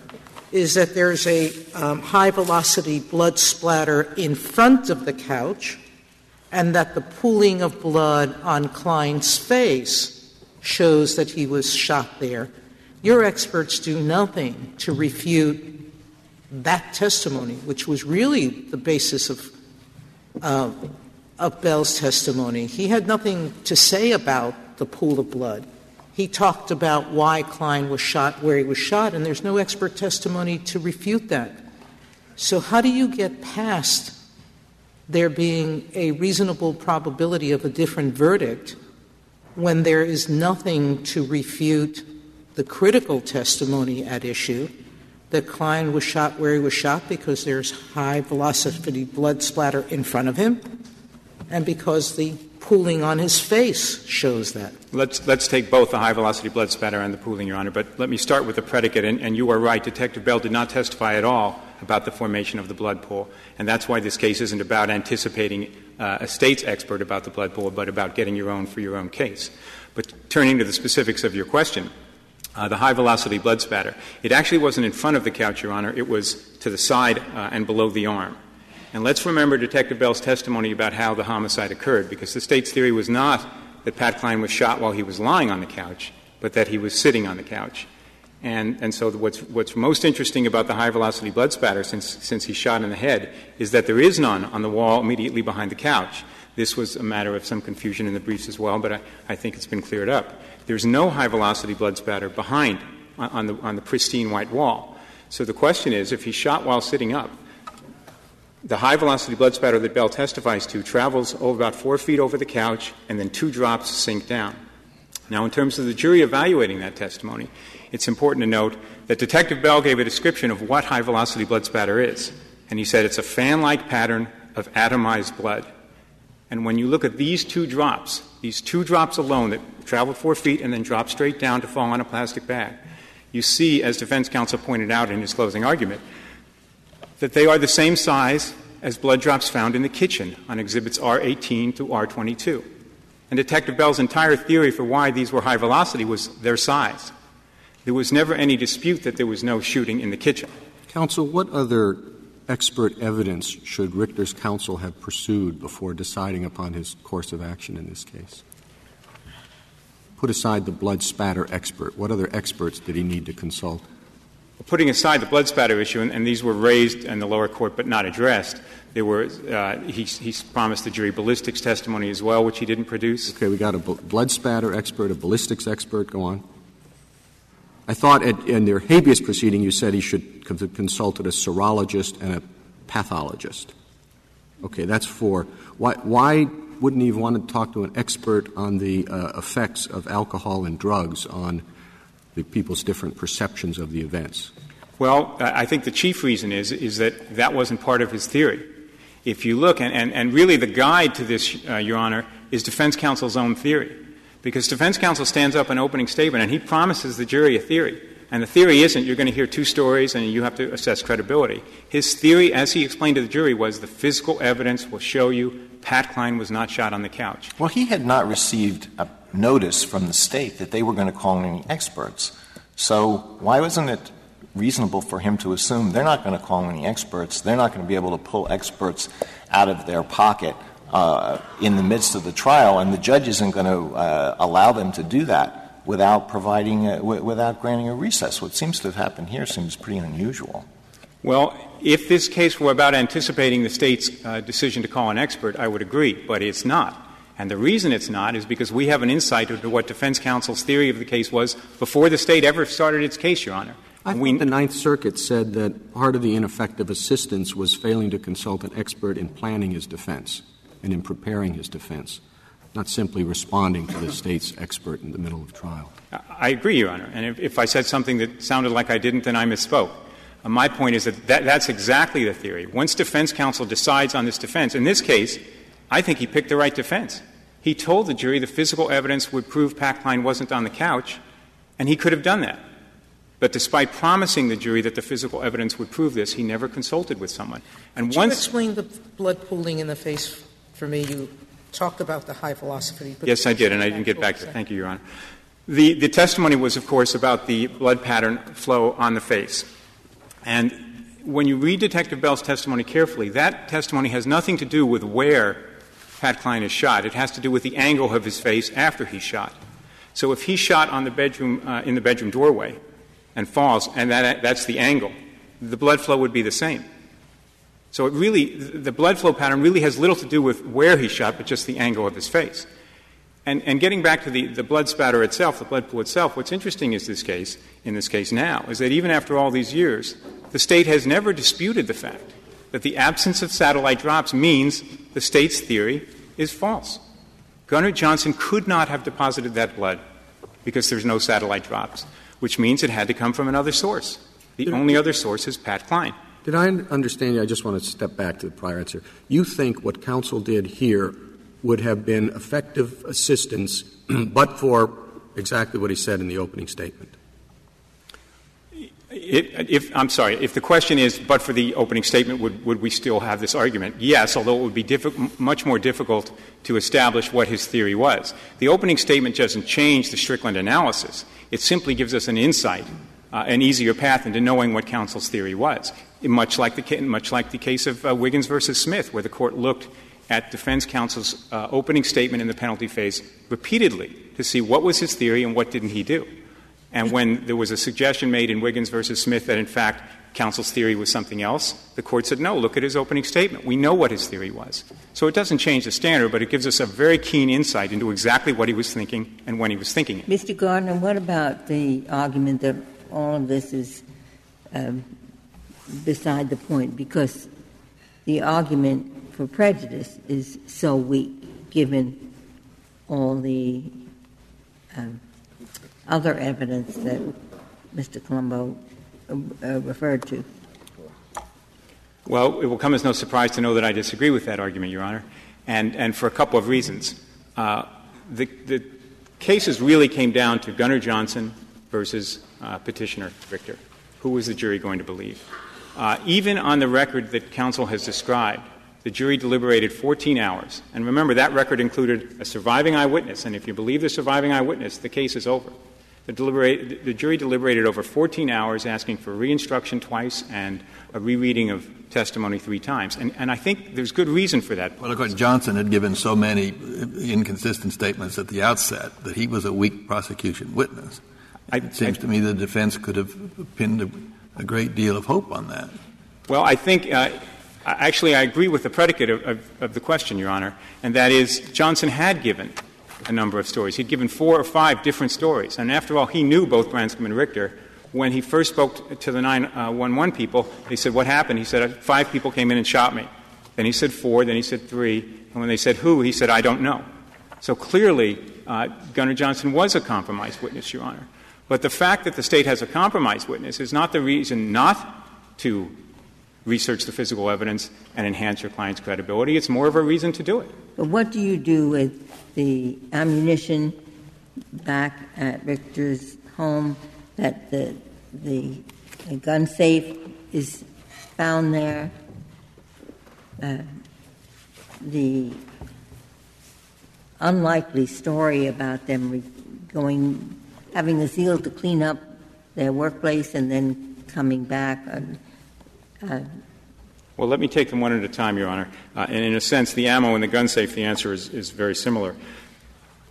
is that there's a um, high-velocity blood splatter in front of the couch and that the pooling of blood on Klein's face shows that he was shot there. Your experts do nothing to refute that testimony, which was really the basis of, uh, of Bell's testimony. He had nothing to say about the pool of blood. He talked about why Klein was shot, where he was shot, and there's no expert testimony to refute that. So how do you get past there being a reasonable probability of a different verdict when there is nothing to refute the critical testimony at issue that Klein was shot where he was shot because there's high velocity blood splatter in front of him and because the pooling on his face shows that? Let's let's take both the high-velocity blood spatter and the pooling, Your Honor, but let me start with the predicate, and, and you are right. Detective Bell did not testify at all about the formation of the blood pool, and that's why this case isn't about anticipating uh, a state's expert about the blood pool, but about getting your own for your own case. But turning to the specifics of your question, uh, the high-velocity blood spatter, it actually wasn't in front of the couch, Your Honor. It was to the side uh, and below the arm. And let's remember Detective Bell's testimony about how the homicide occurred, because the State's theory was not that Pat Klein was shot while he was lying on the couch, but that he was sitting on the couch. And, and so what's, what's most interesting about the high-velocity blood spatter, since, since he shot in the head, is that there is none on the wall immediately behind the couch. This was a matter of some confusion in the briefs as well, but I, I think it's been cleared up. There's no high-velocity blood spatter behind on the, on the pristine white wall. So the question is, if he shot while sitting up, the high-velocity blood spatter that Bell testifies to travels over about four feet over the couch, and then two drops sink down. Now, in terms of the jury evaluating that testimony, it's important to note that Detective Bell gave a description of what high-velocity blood spatter is, and he said it's a fan-like pattern of atomized blood. And when you look at these two drops, these two drops alone that traveled four feet and then dropped straight down to fall on a plastic bag, you see, as defense counsel pointed out in his closing argument, that they are the same size as blood drops found in the kitchen on Exhibits R eighteen through R twenty-two. And Detective Bell's entire theory for why these were high velocity was their size. There was never any dispute that there was no shooting in the kitchen. Counsel, what other expert evidence should Richter's counsel have pursued before deciding upon his course of action in this case? Put aside the blood spatter expert. What other experts did he need to consult? Putting aside the blood spatter issue, and, and these were raised in the lower court but not addressed, there were uh, he, he promised the jury ballistics testimony as well, which he didn't produce. Okay, we got a bl- blood spatter expert, a ballistics expert. Go on. I thought at, in their habeas proceeding you said he should have consulted a serologist and a pathologist. Okay, that's four. Why, why wouldn't he have wanted to talk to an expert on the uh, effects of alcohol and drugs on the people's different perceptions of the events? Well, I think the chief reason is is that that wasn't part of his theory. If you look, and, and, and really the guide to this, uh, Your Honor, is defense counsel's own theory. Because defense counsel stands up in opening statement and he promises the jury a theory. And the theory isn't you're going to hear two stories and you have to assess credibility. His theory, as he explained to the jury, was the physical evidence will show you Pat Klein was not shot on the couch. Well, he had not received a notice from the State that they were going to call any experts. So why wasn't it reasonable for him to assume they're not going to call any experts, they're not going to be able to pull experts out of their pocket uh, in the midst of the trial, and the judge isn't going to uh, allow them to do that without providing a, w- without granting a recess. What seems to have happened here seems pretty unusual. Well, if this case were about anticipating the state's uh, decision to call an expert, I would agree, but it's not. And the reason it's not is because we have an insight into what defense counsel's theory of the case was before the state ever started its case, Your Honor. I think the Ninth Circuit said that part of the ineffective assistance was failing to consult an expert in planning his defense and in preparing his defense, not simply responding to the state's expert in the middle of trial. I agree, Your Honor. And if, if I said something that sounded like I didn't, then I misspoke. Uh, my point is that, that that's exactly the theory. Once defense counsel decides on this defense, in this case, I think he picked the right defense. He told the jury the physical evidence would prove Pat Klein wasn't on the couch, and he could have done that. But despite promising the jury that the physical evidence would prove this, he never consulted with someone. And once — explain the blood pooling in the face for me? You talked about the high velocity. Yes, I did, and I didn't get back to it. Thank you, Your Honor. The, the testimony was, of course, about the blood pattern flow on the face. And when you read Detective Bell's testimony carefully, that testimony has nothing to do with where Pat Klein is shot. It has to do with the angle of his face after he's shot. So if he shot on the bedroom uh, in the bedroom doorway and falls, and that, that's the angle, the blood flow would be the same. So it really — the blood flow pattern really has little to do with where he shot, but just the angle of his face. And, and getting back to the, the blood spatter itself, the blood pool itself, what's interesting is this case, in this case now, is that even after all these years, the state has never disputed the fact that the absence of satellite drops means the state's theory is false. Gunner Johnson could not have deposited that blood because there's no satellite drops, which means it had to come from another source. The did only I, other source is Pat Klein. Did I understand you? I just want to step back to the prior answer. You think what counsel did here would have been effective assistance but for exactly what he said in the opening statement? It, if, I'm sorry. If the question is, but for the opening statement, would, would we still have this argument? Yes, although it would be diffi- much more difficult to establish what his theory was. The opening statement doesn't change the Strickland analysis. It simply gives us an insight, uh, an easier path into knowing what counsel's theory was, much like the, ca- much like the case of uh, Wiggins versus Smith, where the court looked at defense counsel's uh, opening statement in the penalty phase repeatedly to see what was his theory and what didn't he do. And when there was a suggestion made in Wiggins versus Smith that, in fact, counsel's theory was something else, the court said, no, look at his opening statement. We know what his theory was. So it doesn't change the standard, but it gives us a very keen insight into exactly what he was thinking and when he was thinking it. Mister Gardner, what about the argument that all of this is um, beside the point, because the argument for prejudice is so weak, given all the um, — other evidence that Mister Colombo uh, uh, referred to? Well, it will come as no surprise to know that I disagree with that argument, Your Honor, and, and for a couple of reasons. Uh, the, the cases really came down to Gunner Johnson versus uh, Petitioner Richter. Who was the jury going to believe? Uh, even on the record that counsel has described, the jury deliberated fourteen hours. And remember, that record included a surviving eyewitness, and if you believe the surviving eyewitness, the case is over. The, deliberate, the jury deliberated over fourteen hours, asking for reinstruction twice and a rereading of testimony three times. And, and I think there's good reason for that. Well, of course, Johnson had given so many inconsistent statements at the outset that he was a weak prosecution witness. I, it seems I, to me the defense could have pinned a, a great deal of hope on that. Well, I think uh, — actually, I agree with the predicate of, of, of the question, Your Honor, and that is Johnson had given — a number of stories. He'd given four or five different stories. And after all, he knew both Branscombe and Richter. When he first spoke to the nine one one people, they said, what happened? He said, five people came in and shot me. Then he said four, then he said three. And when they said who, he said, I don't know. So clearly, uh, Gunner Johnson was a compromised witness, Your Honor. But the fact that the state has a compromised witness is not the reason not to research the physical evidence and enhance your client's credibility. It's more of a reason to do it. But what do you do with the ammunition back at Richter's home, that the, the, the gun safe is found there, uh, the unlikely story about them re- going, having a zeal to clean up their workplace and then coming back, and, uh, Well, let me take them one at a time, Your Honor. Uh, and in a sense, the ammo and the gun safe, the answer is, is very similar.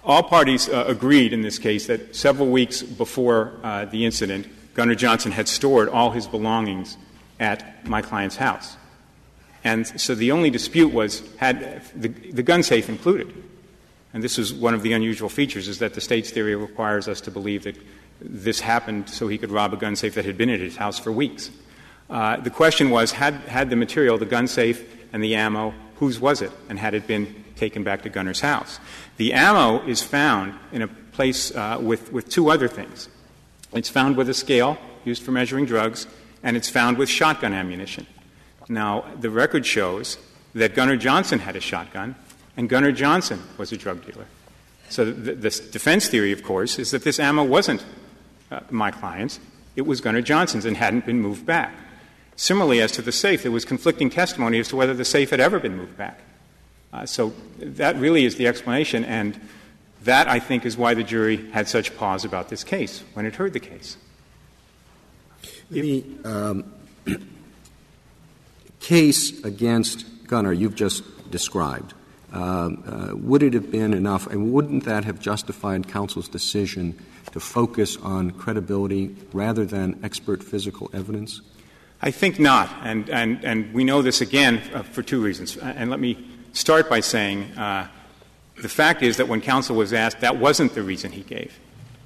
All parties uh, agreed in this case that several weeks before uh, the incident, Gunner Johnson had stored all his belongings at my client's house. And so the only dispute was, had the, the gun safe included? And this is one of the unusual features, is that the State's theory requires us to believe that this happened so he could rob a gun safe that had been at his house for weeks. Uh, the question was, had, had the material, the gun safe and the ammo, whose was it? And had it been taken back to Gunner's house? The ammo is found in a place uh, with, with two other things. It's found with a scale used for measuring drugs, and it's found with shotgun ammunition. Now, the record shows that Gunner Johnson had a shotgun, and Gunner Johnson was a drug dealer. So the, the defense theory, of course, is that this ammo wasn't uh, my client's. It was Gunner Johnson's and hadn't been moved back. Similarly, as to the safe, there was conflicting testimony as to whether the safe had ever been moved back. Uh, so that really is the explanation, and that, I think, is why the jury had such pause about this case when it heard the case. The um, case against Gunner you've just described, Um, uh, would it have been enough, and wouldn't that have justified counsel's decision to focus on credibility rather than expert physical evidence? I think not, and and, and we know this again uh, for two reasons. And let me start by saying uh, the fact is that when counsel was asked, that wasn't the reason he gave.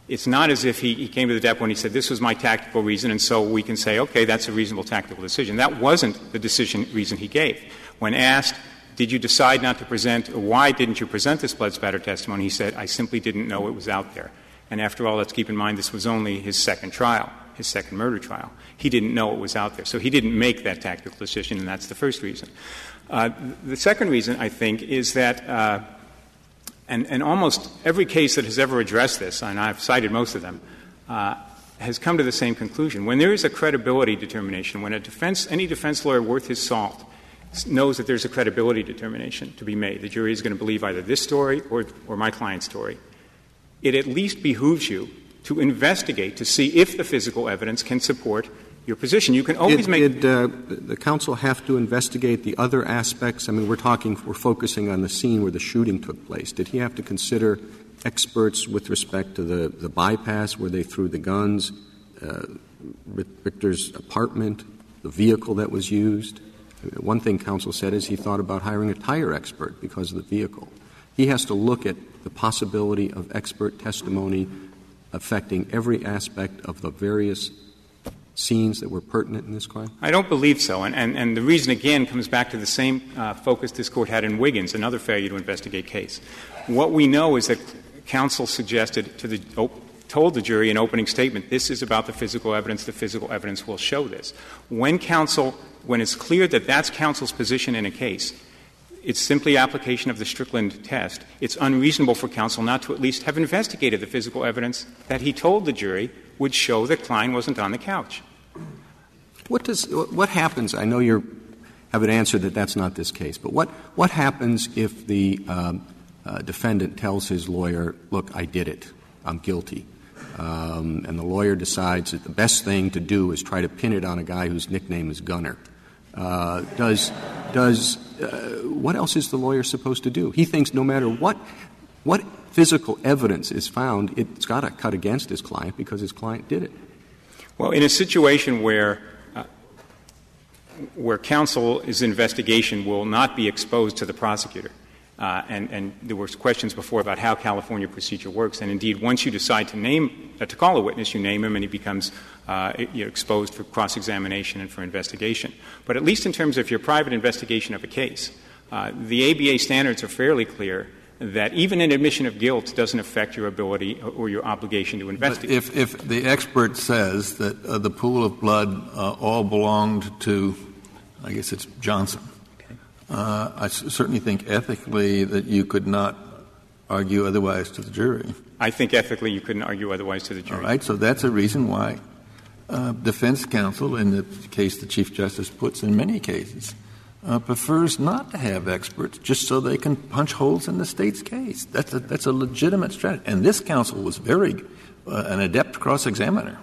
It's not as if he, he came to the death when he said, this was my tactical reason, and so we can say, okay, that's a reasonable tactical decision. That wasn't the decision reason he gave. When asked, did you decide not to present, or why didn't you present this blood spatter testimony? He said, I simply didn't know it was out there. And after all, let's keep in mind this was only his second trial, his second murder trial. He didn't know it was out there. So he didn't make that tactical decision, and that's the first reason. Uh, the second reason, I think, is that uh, — and, and almost every case that has ever addressed this, and I've cited most of them, uh, has come to the same conclusion. When there is a credibility determination, when a defense — any defense lawyer worth his salt knows that there's a credibility determination to be made. The jury is going to believe either this story or, or my client's story. It at least behooves you to investigate to see if the physical evidence can support your position. You can always did, make — Did uh, the counsel have to investigate the other aspects? I mean, we're talking — we're focusing on the scene where the shooting took place. Did he have to consider experts with respect to the, the bypass where they threw the guns, uh, Richter's apartment, the vehicle that was used? One thing counsel said is he thought about hiring a tire expert because of the vehicle. He has to look at the possibility of expert testimony affecting every aspect of the various scenes that were pertinent in this crime? I don't believe so. And, and, and the reason, again, comes back to the same uh, focus this Court had in Wiggins, another failure to investigate case. What we know is that counsel suggested to the oh, told the jury in opening statement, this is about the physical evidence. The physical evidence will show this. When counsel When it's clear that that's counsel's position in a case, it's simply application of the Strickland test. It's unreasonable for counsel not to at least have investigated the physical evidence that he told the jury would show that Klein wasn't on the couch. What does — what happens — I know you have an answer that that's not this case, but what, what happens if the um, uh, defendant tells his lawyer, look, I did it, I'm guilty? Um, and the lawyer decides that the best thing to do is try to pin it on a guy whose nickname is Gunner. Uh, does does uh, what else is the lawyer supposed to do? He thinks no matter what what physical evidence is found, it's got to cut against his client because his client did it. Well, in a situation where uh, where counsel's investigation will not be exposed to the prosecutor, uh, and and there were questions before about how California procedure works, and indeed, once you decide to name uh, to call a witness, you name him, and he becomes Uh, you're exposed for cross-examination and for investigation. But at least in terms of your private investigation of a case, uh, the A B A standards are fairly clear that even an admission of guilt doesn't affect your ability or your obligation to investigate. But if, if the expert says that uh, the pool of blood uh, all belonged to, I guess it's Johnson, okay. uh, I s- certainly think ethically that you could not argue otherwise to the jury. I think ethically you couldn't argue otherwise to the jury. All right. So that's a reason why Uh, defense counsel, in the case the Chief Justice puts in many cases, uh, prefers not to have experts just so they can punch holes in the State's case. That's a, that's a legitimate strategy. And this counsel was very uh, an adept cross-examiner.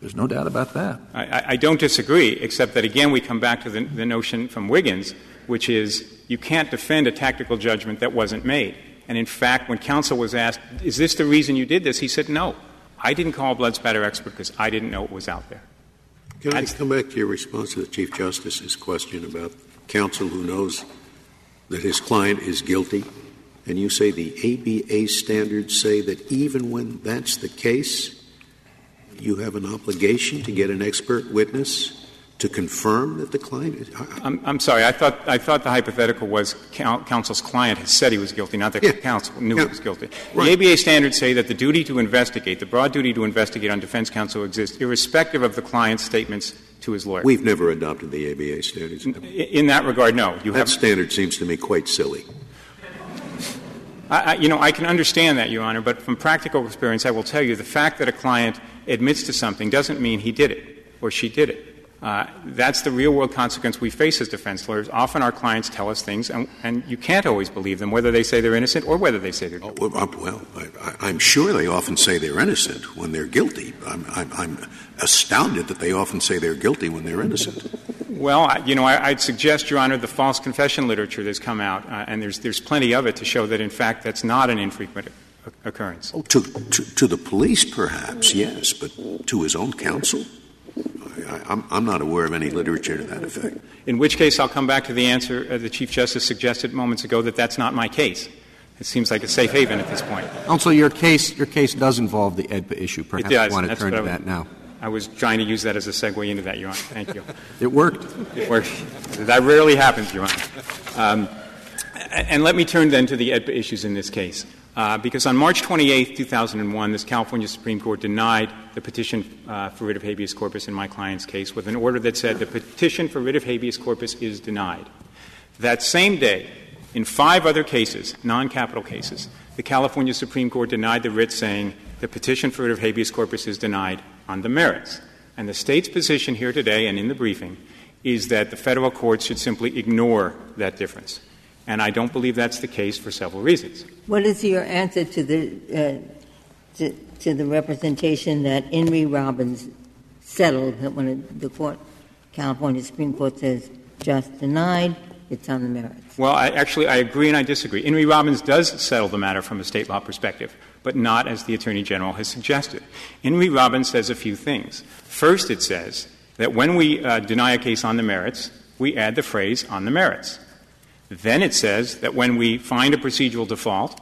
There's no doubt about that. I, I don't disagree, except that, again, we come back to the, the notion from Wiggins, which is you can't defend a tactical judgment that wasn't made. And, in fact, when counsel was asked, is this the reason you did this, he said, no, I didn't call a blood spatter expert because I didn't know it was out there. Can I come back to your response to the Chief Justice's question about counsel who knows that his client is guilty? And you say the A B A standards say that even when that's the case, you have an obligation to get an expert witness to confirm that the client is — I'm, I'm sorry. I thought, I thought the hypothetical was counsel's client has said he was guilty, not that yeah. counsel knew yeah. he was guilty. Right. The A B A standards say that the duty to investigate, the broad duty to investigate on defense counsel exists irrespective of the client's statements to his lawyer. We've never adopted the A B A standards. In, in that regard, no. You that standard seems to me quite silly. I, you know, I can understand that, Your Honor, but from practical experience, I will tell you the fact that a client admits to something doesn't mean he did it or she did it. Uh, that's the real-world consequence we face as defense lawyers. Often our clients tell us things, and, and you can't always believe them, whether they say they're innocent or whether they say they're guilty. Oh, well, I, I'm sure they often say they're innocent when they're guilty. I'm, I'm, I'm astounded that they often say they're guilty when they're innocent. Well, you know, I, I'd suggest, Your Honor, the false confession literature that's come out, uh, and there's there's plenty of it to show that, in fact, that's not an infrequent occurrence. Oh, to, to, to the police, perhaps, yes, but to his own counsel? I, I'm, I'm not aware of any literature to that effect. In which case, I'll come back to the answer uh, the Chief Justice suggested moments ago that that's not my case. It seems like a safe haven at this point. Counsel, your case, your case does involve the A E D P A issue. Perhaps you want to turn to that now. I was trying to use that as a segue into that, Your Honor. Thank you. It worked. It worked. That rarely happens, Your Honor. Um, and let me turn then to the A E D P A issues in this case. Uh, because on March twenty-eighth, two thousand one, this California Supreme Court denied the petition uh, for writ of habeas corpus in my client's case with an order that said the petition for writ of habeas corpus is denied. That same day, in five other cases, non-capital cases, the California Supreme Court denied the writ saying the petition for writ of habeas corpus is denied on the merits. And the State's position here today and in the briefing is that the Federal courts should simply ignore that difference. And I don't believe that's the case for several reasons. What is your answer to the uh, to, to the representation that Henry Robbins settled that when the court, California Supreme Court says just denied, it's on the merits? Well, I, actually, I agree and I disagree. Henry Robbins does settle the matter from a state law perspective, but not as the Attorney General has suggested. Henry Robbins says a few things. First, it says that when we uh, deny a case on the merits, we add the phrase on the merits. Then it says that when we find a procedural default,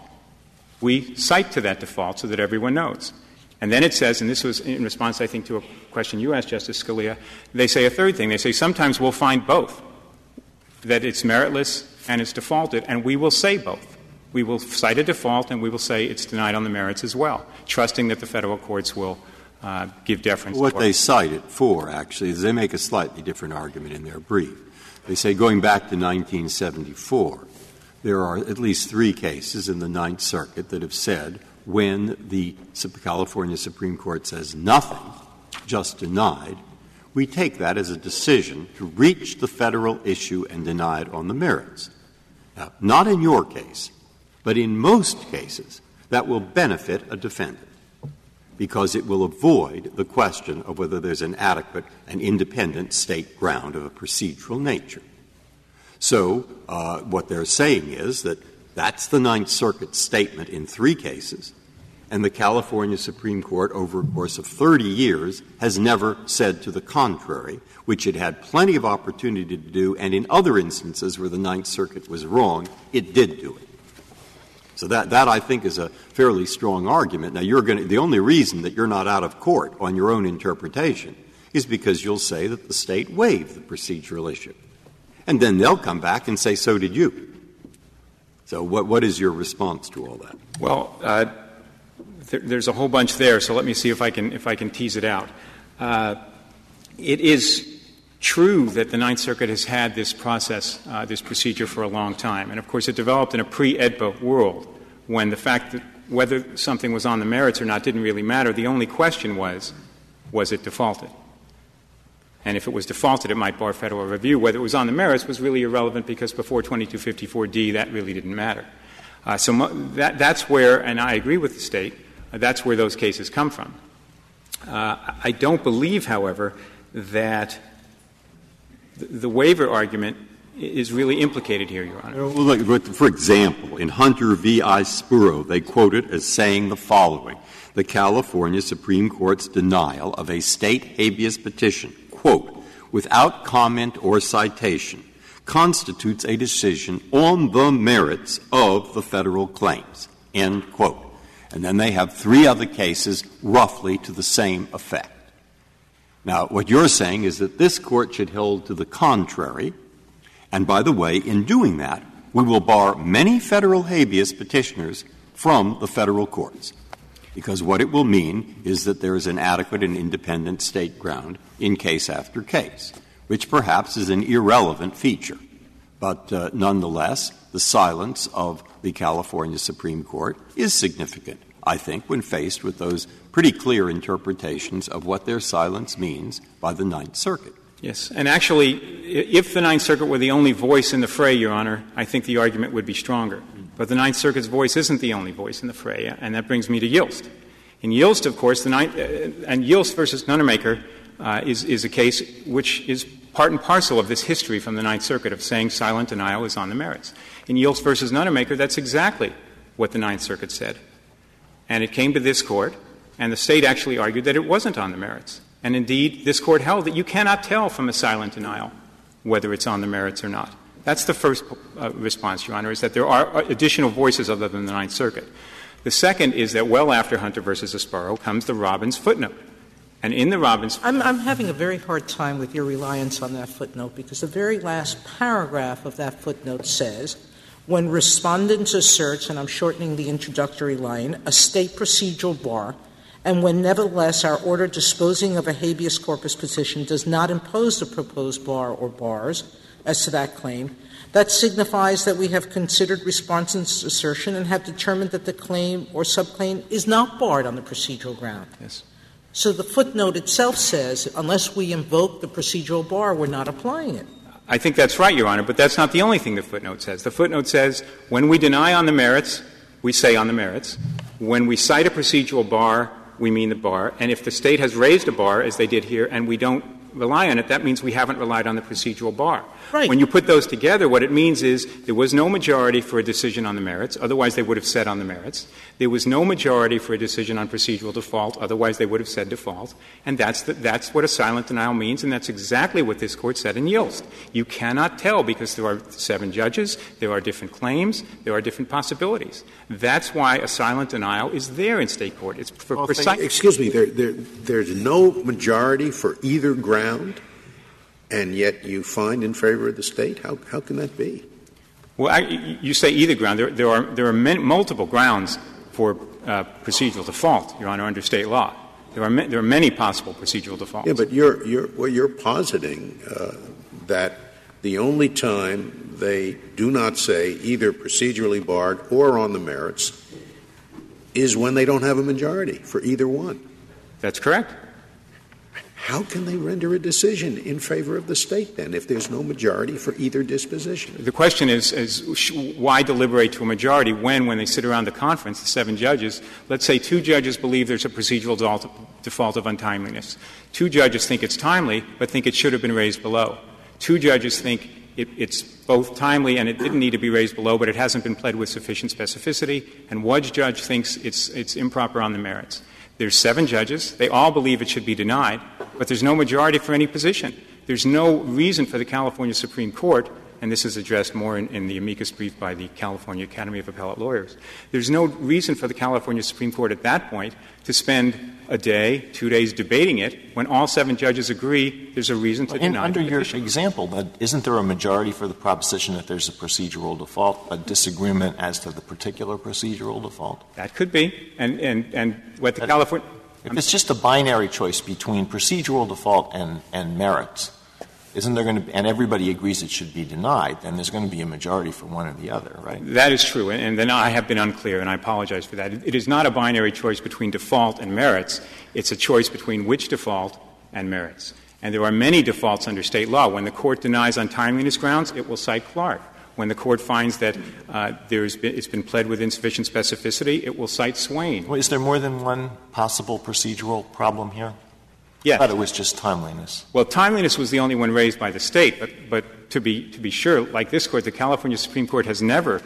we cite to that default so that everyone knows. And then it says, and this was in response, I think, to a question you asked, Justice Scalia, they say a third thing. They say sometimes we'll find both, that it's meritless and it's defaulted, and we will say both. We will cite a default and we will say it's denied on the merits as well, trusting that the Federal courts will uh, give deference. What they cite it for, actually, is they make a slightly different argument in their brief. They say, going back to nineteen seventy-four, there are at least three cases in the Ninth Circuit that have said when the California Supreme Court says nothing, just denied, we take that as a decision to reach the Federal issue and deny it on the merits. Now, not in your case, but in most cases, that will benefit a defendant because it will avoid the question of whether there's an adequate and independent state ground of a procedural nature. So uh, what they're saying is that that's the Ninth Circuit statement in three cases, and the California Supreme Court over a course of thirty years has never said to the contrary, which it had plenty of opportunity to do, and in other instances where the Ninth Circuit was wrong, it did do it. So that, that, I think, is a fairly strong argument. Now, you're going to — the only reason that you're not out of court on your own interpretation is because you'll say that the State waived the procedural issue. And then they'll come back and say, so did you. So what, what is your response to all that? Well, uh, th- there's a whole bunch there, so let me see if I can, if I can tease it out. Uh, it is true that the Ninth Circuit has had this process, uh, this procedure for a long time. And, of course, it developed in a pre-A E D P A world when the fact that whether something was on the merits or not didn't really matter. The only question was, was it defaulted? And if it was defaulted, it might bar Federal review. Whether it was on the merits was really irrelevant because before twenty-two fifty-four D, that really didn't matter. Uh, so mo- that, that's where, and I agree with the State, uh, that's where those cases come from. Uh, I don't believe, however, that the, the waiver argument is really implicated here, Your Honor. Well, look, for example, in Hunter v. Aispuro, they quote it as saying the following: the California Supreme Court's denial of a state habeas petition, quote, without comment or citation, constitutes a decision on the merits of the federal claims, end quote. And then they have three other cases roughly to the same effect. Now, what you're saying is that this Court should hold to the contrary, and by the way, in doing that, we will bar many federal habeas petitioners from the federal courts, because what it will mean is that there is an adequate and independent state ground in case after case, which perhaps is an irrelevant feature. But uh, nonetheless, the silence of the California Supreme Court is significant, I think, when faced with those pretty clear interpretations of what their silence means by the Ninth Circuit. Yes. And actually, if the Ninth Circuit were the only voice in the fray, Your Honor, I think the argument would be stronger. But the Ninth Circuit's voice isn't the only voice in the fray, and that brings me to Ylst. In Ylst, of course, the Ninth uh, — and Ylst versus Nunnemaker uh, is, is a case which is part and parcel of this history from the Ninth Circuit of saying silent denial is on the merits. In Ylst versus Nunnemaker, that's exactly what the Ninth Circuit said. And it came to this Court, and the State actually argued that it wasn't on the merits. And indeed, this Court held that you cannot tell from a silent denial whether it's on the merits or not. That's the first uh, response, Your Honor, is that there are additional voices other than the Ninth Circuit. The second is that well after Hunter versus Aispuro comes the Robbins footnote. And in the Robbins footnote — I'm, I'm having a very hard time with your reliance on that footnote, because the very last paragraph of that footnote says, when respondents asserts, and I'm shortening the introductory line, a state procedural bar, and when nevertheless our order disposing of a habeas corpus petition does not impose the proposed bar or bars as to that claim, that signifies that we have considered respondent's assertion and have determined that the claim or subclaim is not barred on the procedural ground. Yes. So the footnote itself says, unless we invoke the procedural bar, we're not applying it. I think that's right, Your Honor, but that's not the only thing the footnote says. The footnote says, when we deny on the merits, we say on the merits. When we cite a procedural bar, we mean the bar. And if the State has raised a bar, as they did here, and we don't rely on it, that means we haven't relied on the procedural bar. Right. When you put those together, what it means is there was no majority for a decision on the merits, otherwise they would have said on the merits. There was no majority for a decision on procedural default, otherwise they would have said default. And that's the, that's what a silent denial means, and that's exactly what this Court said in Ylst. You cannot tell because there are seven judges, there are different claims, there are different possibilities. That's why a silent denial is there in State court. It's for well, precise. Excuse me. There, there, there's no majority for either ground. And yet you find in favor of the State? How, how can that be? Well, I, you say either ground. There, there are, there are many, multiple grounds for uh, procedural default, Your Honor, under State law. There are, ma- there are many possible procedural defaults. Yeah, but you're, you're, well, you're positing uh, that the only time they do not say either procedurally barred or on the merits is when they don't have a majority for either one. That's correct. How can they render a decision in favor of the State, then, if there's no majority for either disposition? The question is, is why deliberate to a majority when, when they sit around the conference, the seven judges, let's say two judges believe there's a procedural default of untimeliness. Two judges think it's timely but think it should have been raised below. Two judges think it, it's both timely and it didn't need to be raised below, but it hasn't been pled with sufficient specificity. And one judge thinks it's, it's improper on the merits. There's seven judges. They all believe it should be denied, but there's no majority for any position. There's no reason for the California Supreme Court, and this is addressed more in, in the amicus brief by the California Academy of Appellate Lawyers, there's no reason for the California Supreme Court at that point to spend a day, two days debating it when all seven judges agree there's a reason to well, deny under your example, isn't there a majority for the proposition that there's a procedural default, a disagreement as to the particular procedural default? That could be. And, and, and what the that, California — If it's just a binary choice between procedural default and, and merits, isn't there going to be — and everybody agrees it should be denied, then there's going to be a majority for one or the other, right? That is true. And, and then I have been unclear, and I apologize for that. It, it is not a binary choice between default and merits. It's a choice between which default and merits. And there are many defaults under State law. When the Court denies on timeliness grounds, it will cite Clark. When the Court finds that uh, there's been, it's been pled with insufficient specificity, it will cite Swain. Well, is there more than one possible procedural problem here? Yes. I thought it was just timeliness. Well, timeliness was the only one raised by the State, but, but to be to be sure, like this Court, the California Supreme Court has never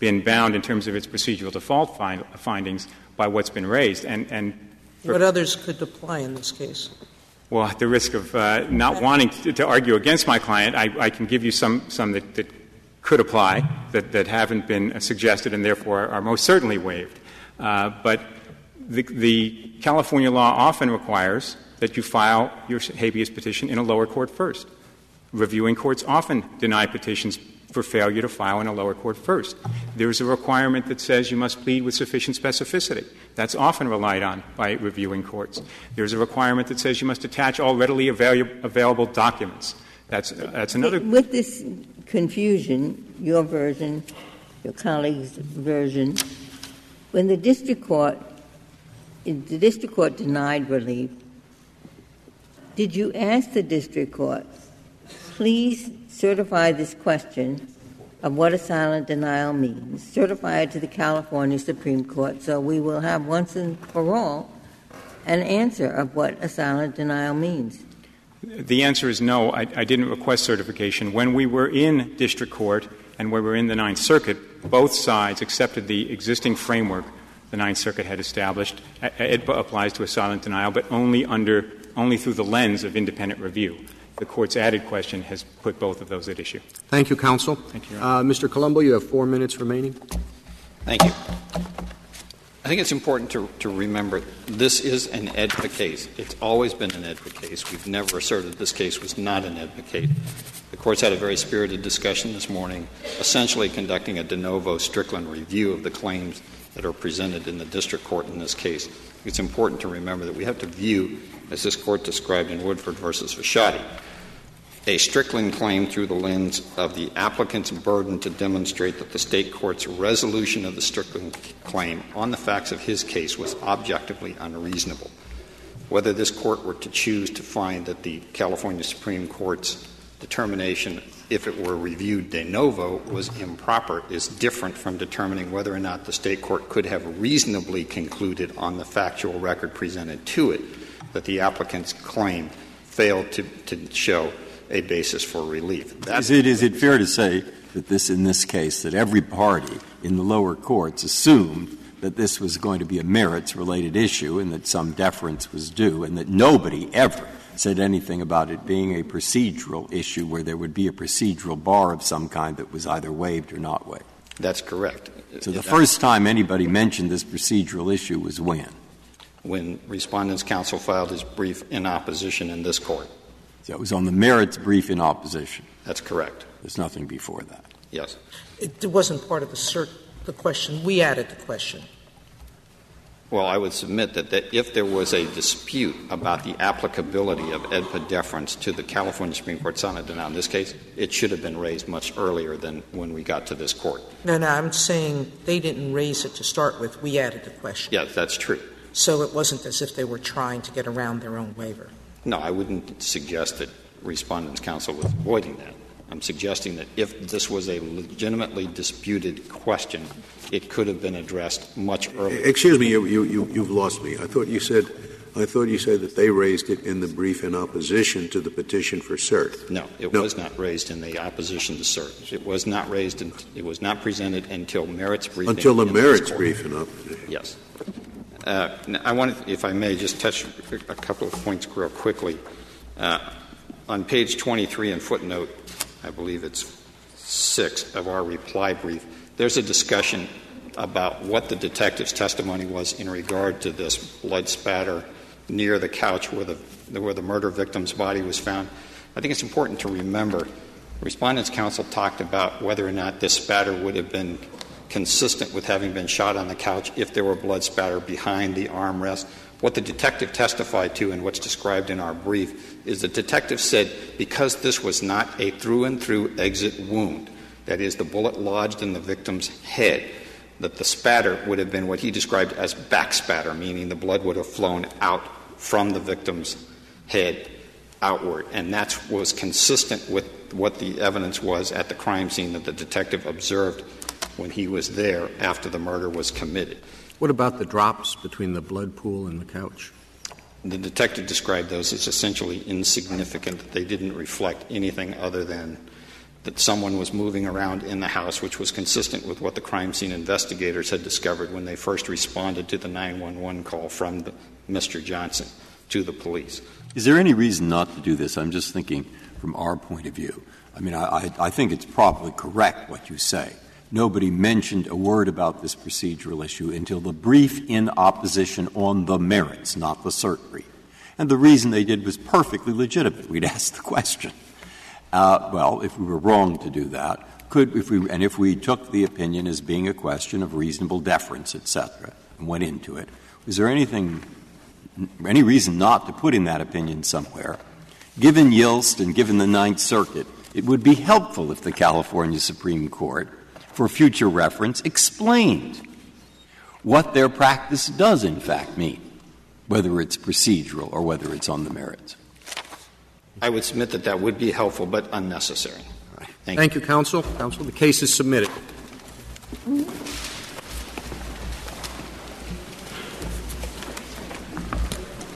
been bound in terms of its procedural default find, findings by what's been raised. And, and what others could apply in this case? Well, at the risk of uh, not wanting to, to argue against my client, I, I can give you some, some that, that could apply, that, that haven't been suggested and therefore are most certainly waived. Uh, but the, the California law often requires that you file your habeas petition in a lower court first. Reviewing courts often deny petitions for failure to file in a lower court first. There is a requirement that says you must plead with sufficient specificity. That's often relied on by reviewing courts. There is a requirement that says you must attach all readily avail- available documents. That's, uh, that's another. With this confusion, your version, your colleague's version, when the district court, the district court denied relief, did you ask the district court, please certify this question of what asylum denial means, certify it to the California Supreme Court so we will have once and for all an answer of what asylum denial means? The answer is no. I, I didn't request certification. When we were in district court and when we were in the Ninth Circuit, both sides accepted the existing framework the Ninth Circuit had established. AEDPA applies to asylum denial, but only under only through the lens of independent review. The Court's added question has put both of those at issue. Thank you, counsel. Thank you, Your Honor. Uh, Mister Colombo, you have four minutes remaining. Thank you. I think it's important to, to remember this is an AEDPA case. It's always been an AEDPA case. We've never asserted this case was not an AEDPA case. The Court's had a very spirited discussion this morning, essentially conducting a de novo Strickland review of the claims that are presented in the district court in this case. It's important to remember that we have to view, as this Court described in Woodford versus Vashadi, a Strickland claim through the lens of the applicant's burden to demonstrate that the state court's resolution of the Strickland claim on the facts of his case was objectively unreasonable. Whether this Court were to choose to find that the California Supreme Court's determination, if it were reviewed de novo, was improper is different from determining whether or not the state court could have reasonably concluded on the factual record presented to it that the applicant's claim failed to, to show a basis for relief. Is it, is it fair to say that this, in this case, that every party in the lower courts assumed that this was going to be a merits-related issue and that some deference was due and that nobody ever said anything about it being a procedural issue where there would be a procedural bar of some kind that was either waived or not waived? That's correct. So the first time anybody mentioned this procedural issue was when? When Respondent's counsel filed his brief in opposition in this Court. So it was on the merits brief in opposition. That's correct. There's nothing before that. Yes. It wasn't part of the cert, the question. We added the question. Well, I would submit that, that if there was a dispute about the applicability of AEDPA deference to the California Supreme Court silent denial in this case, it should have been raised much earlier than when we got to this Court. No, no, I'm saying they didn't raise it to start with. We added the question. Yes, that's true. So it wasn't as if they were trying to get around their own waiver. No, I wouldn't suggest that Respondent's counsel was avoiding that. I'm suggesting that if this was a legitimately disputed question, it could have been addressed much earlier. Excuse me, you, you, you, you've lost me. I thought you said, I thought you said that they raised it in the brief in opposition to the petition for cert. No, it no. was not raised in the opposition to cert. It was not raised. In, it was not presented until merits briefing. Until the merits brief in opposition. Yes. Uh, I wanted, if I may, just touch a couple of points real quickly. Uh, on page twenty-three in footnote, I believe it's six of our reply brief, there's a discussion about what the detective's testimony was in regard to this blood spatter near the couch where the, where the murder victim's body was found. I think it's important to remember Respondent's counsel talked about whether or not this spatter would have been consistent with having been shot on the couch if there were blood spatter behind the armrest. What the detective testified to and what's described in our brief is the detective said because this was not a through-and-through exit wound, that is, the bullet lodged in the victim's head, that the spatter would have been what he described as back spatter, meaning the blood would have flown out from the victim's head outward, and that was consistent with what the evidence was at the crime scene that the detective observed when he was there after the murder was committed. What about the drops between the blood pool and the couch? The detective described those as essentially insignificant. They didn't reflect anything other than that someone was moving around in the house, which was consistent with what the crime scene investigators had discovered when they first responded to the nine one one call from the, Mister Johnson to the police. Is there any reason not to do this? I'm just thinking from our point of view. I mean, I, I, I think it's probably correct what you say. Nobody mentioned a word about this procedural issue until the brief in opposition on the merits, not the cert brief. And the reason they did was perfectly legitimate. We'd ask the question. Uh, well, if we were wrong to do that, could if we and if we took the opinion as being a question of reasonable deference, et cetera, and went into it, is there anything, any reason not to put in that opinion somewhere? Given Ylst and given the Ninth Circuit, it would be helpful if the California Supreme Court, for future reference, explained what their practice does in fact mean, whether it's procedural or whether it's on the merits. I would submit that that would be helpful but unnecessary. Right. Thank, Thank you. you, counsel. Counsel, the case is submitted.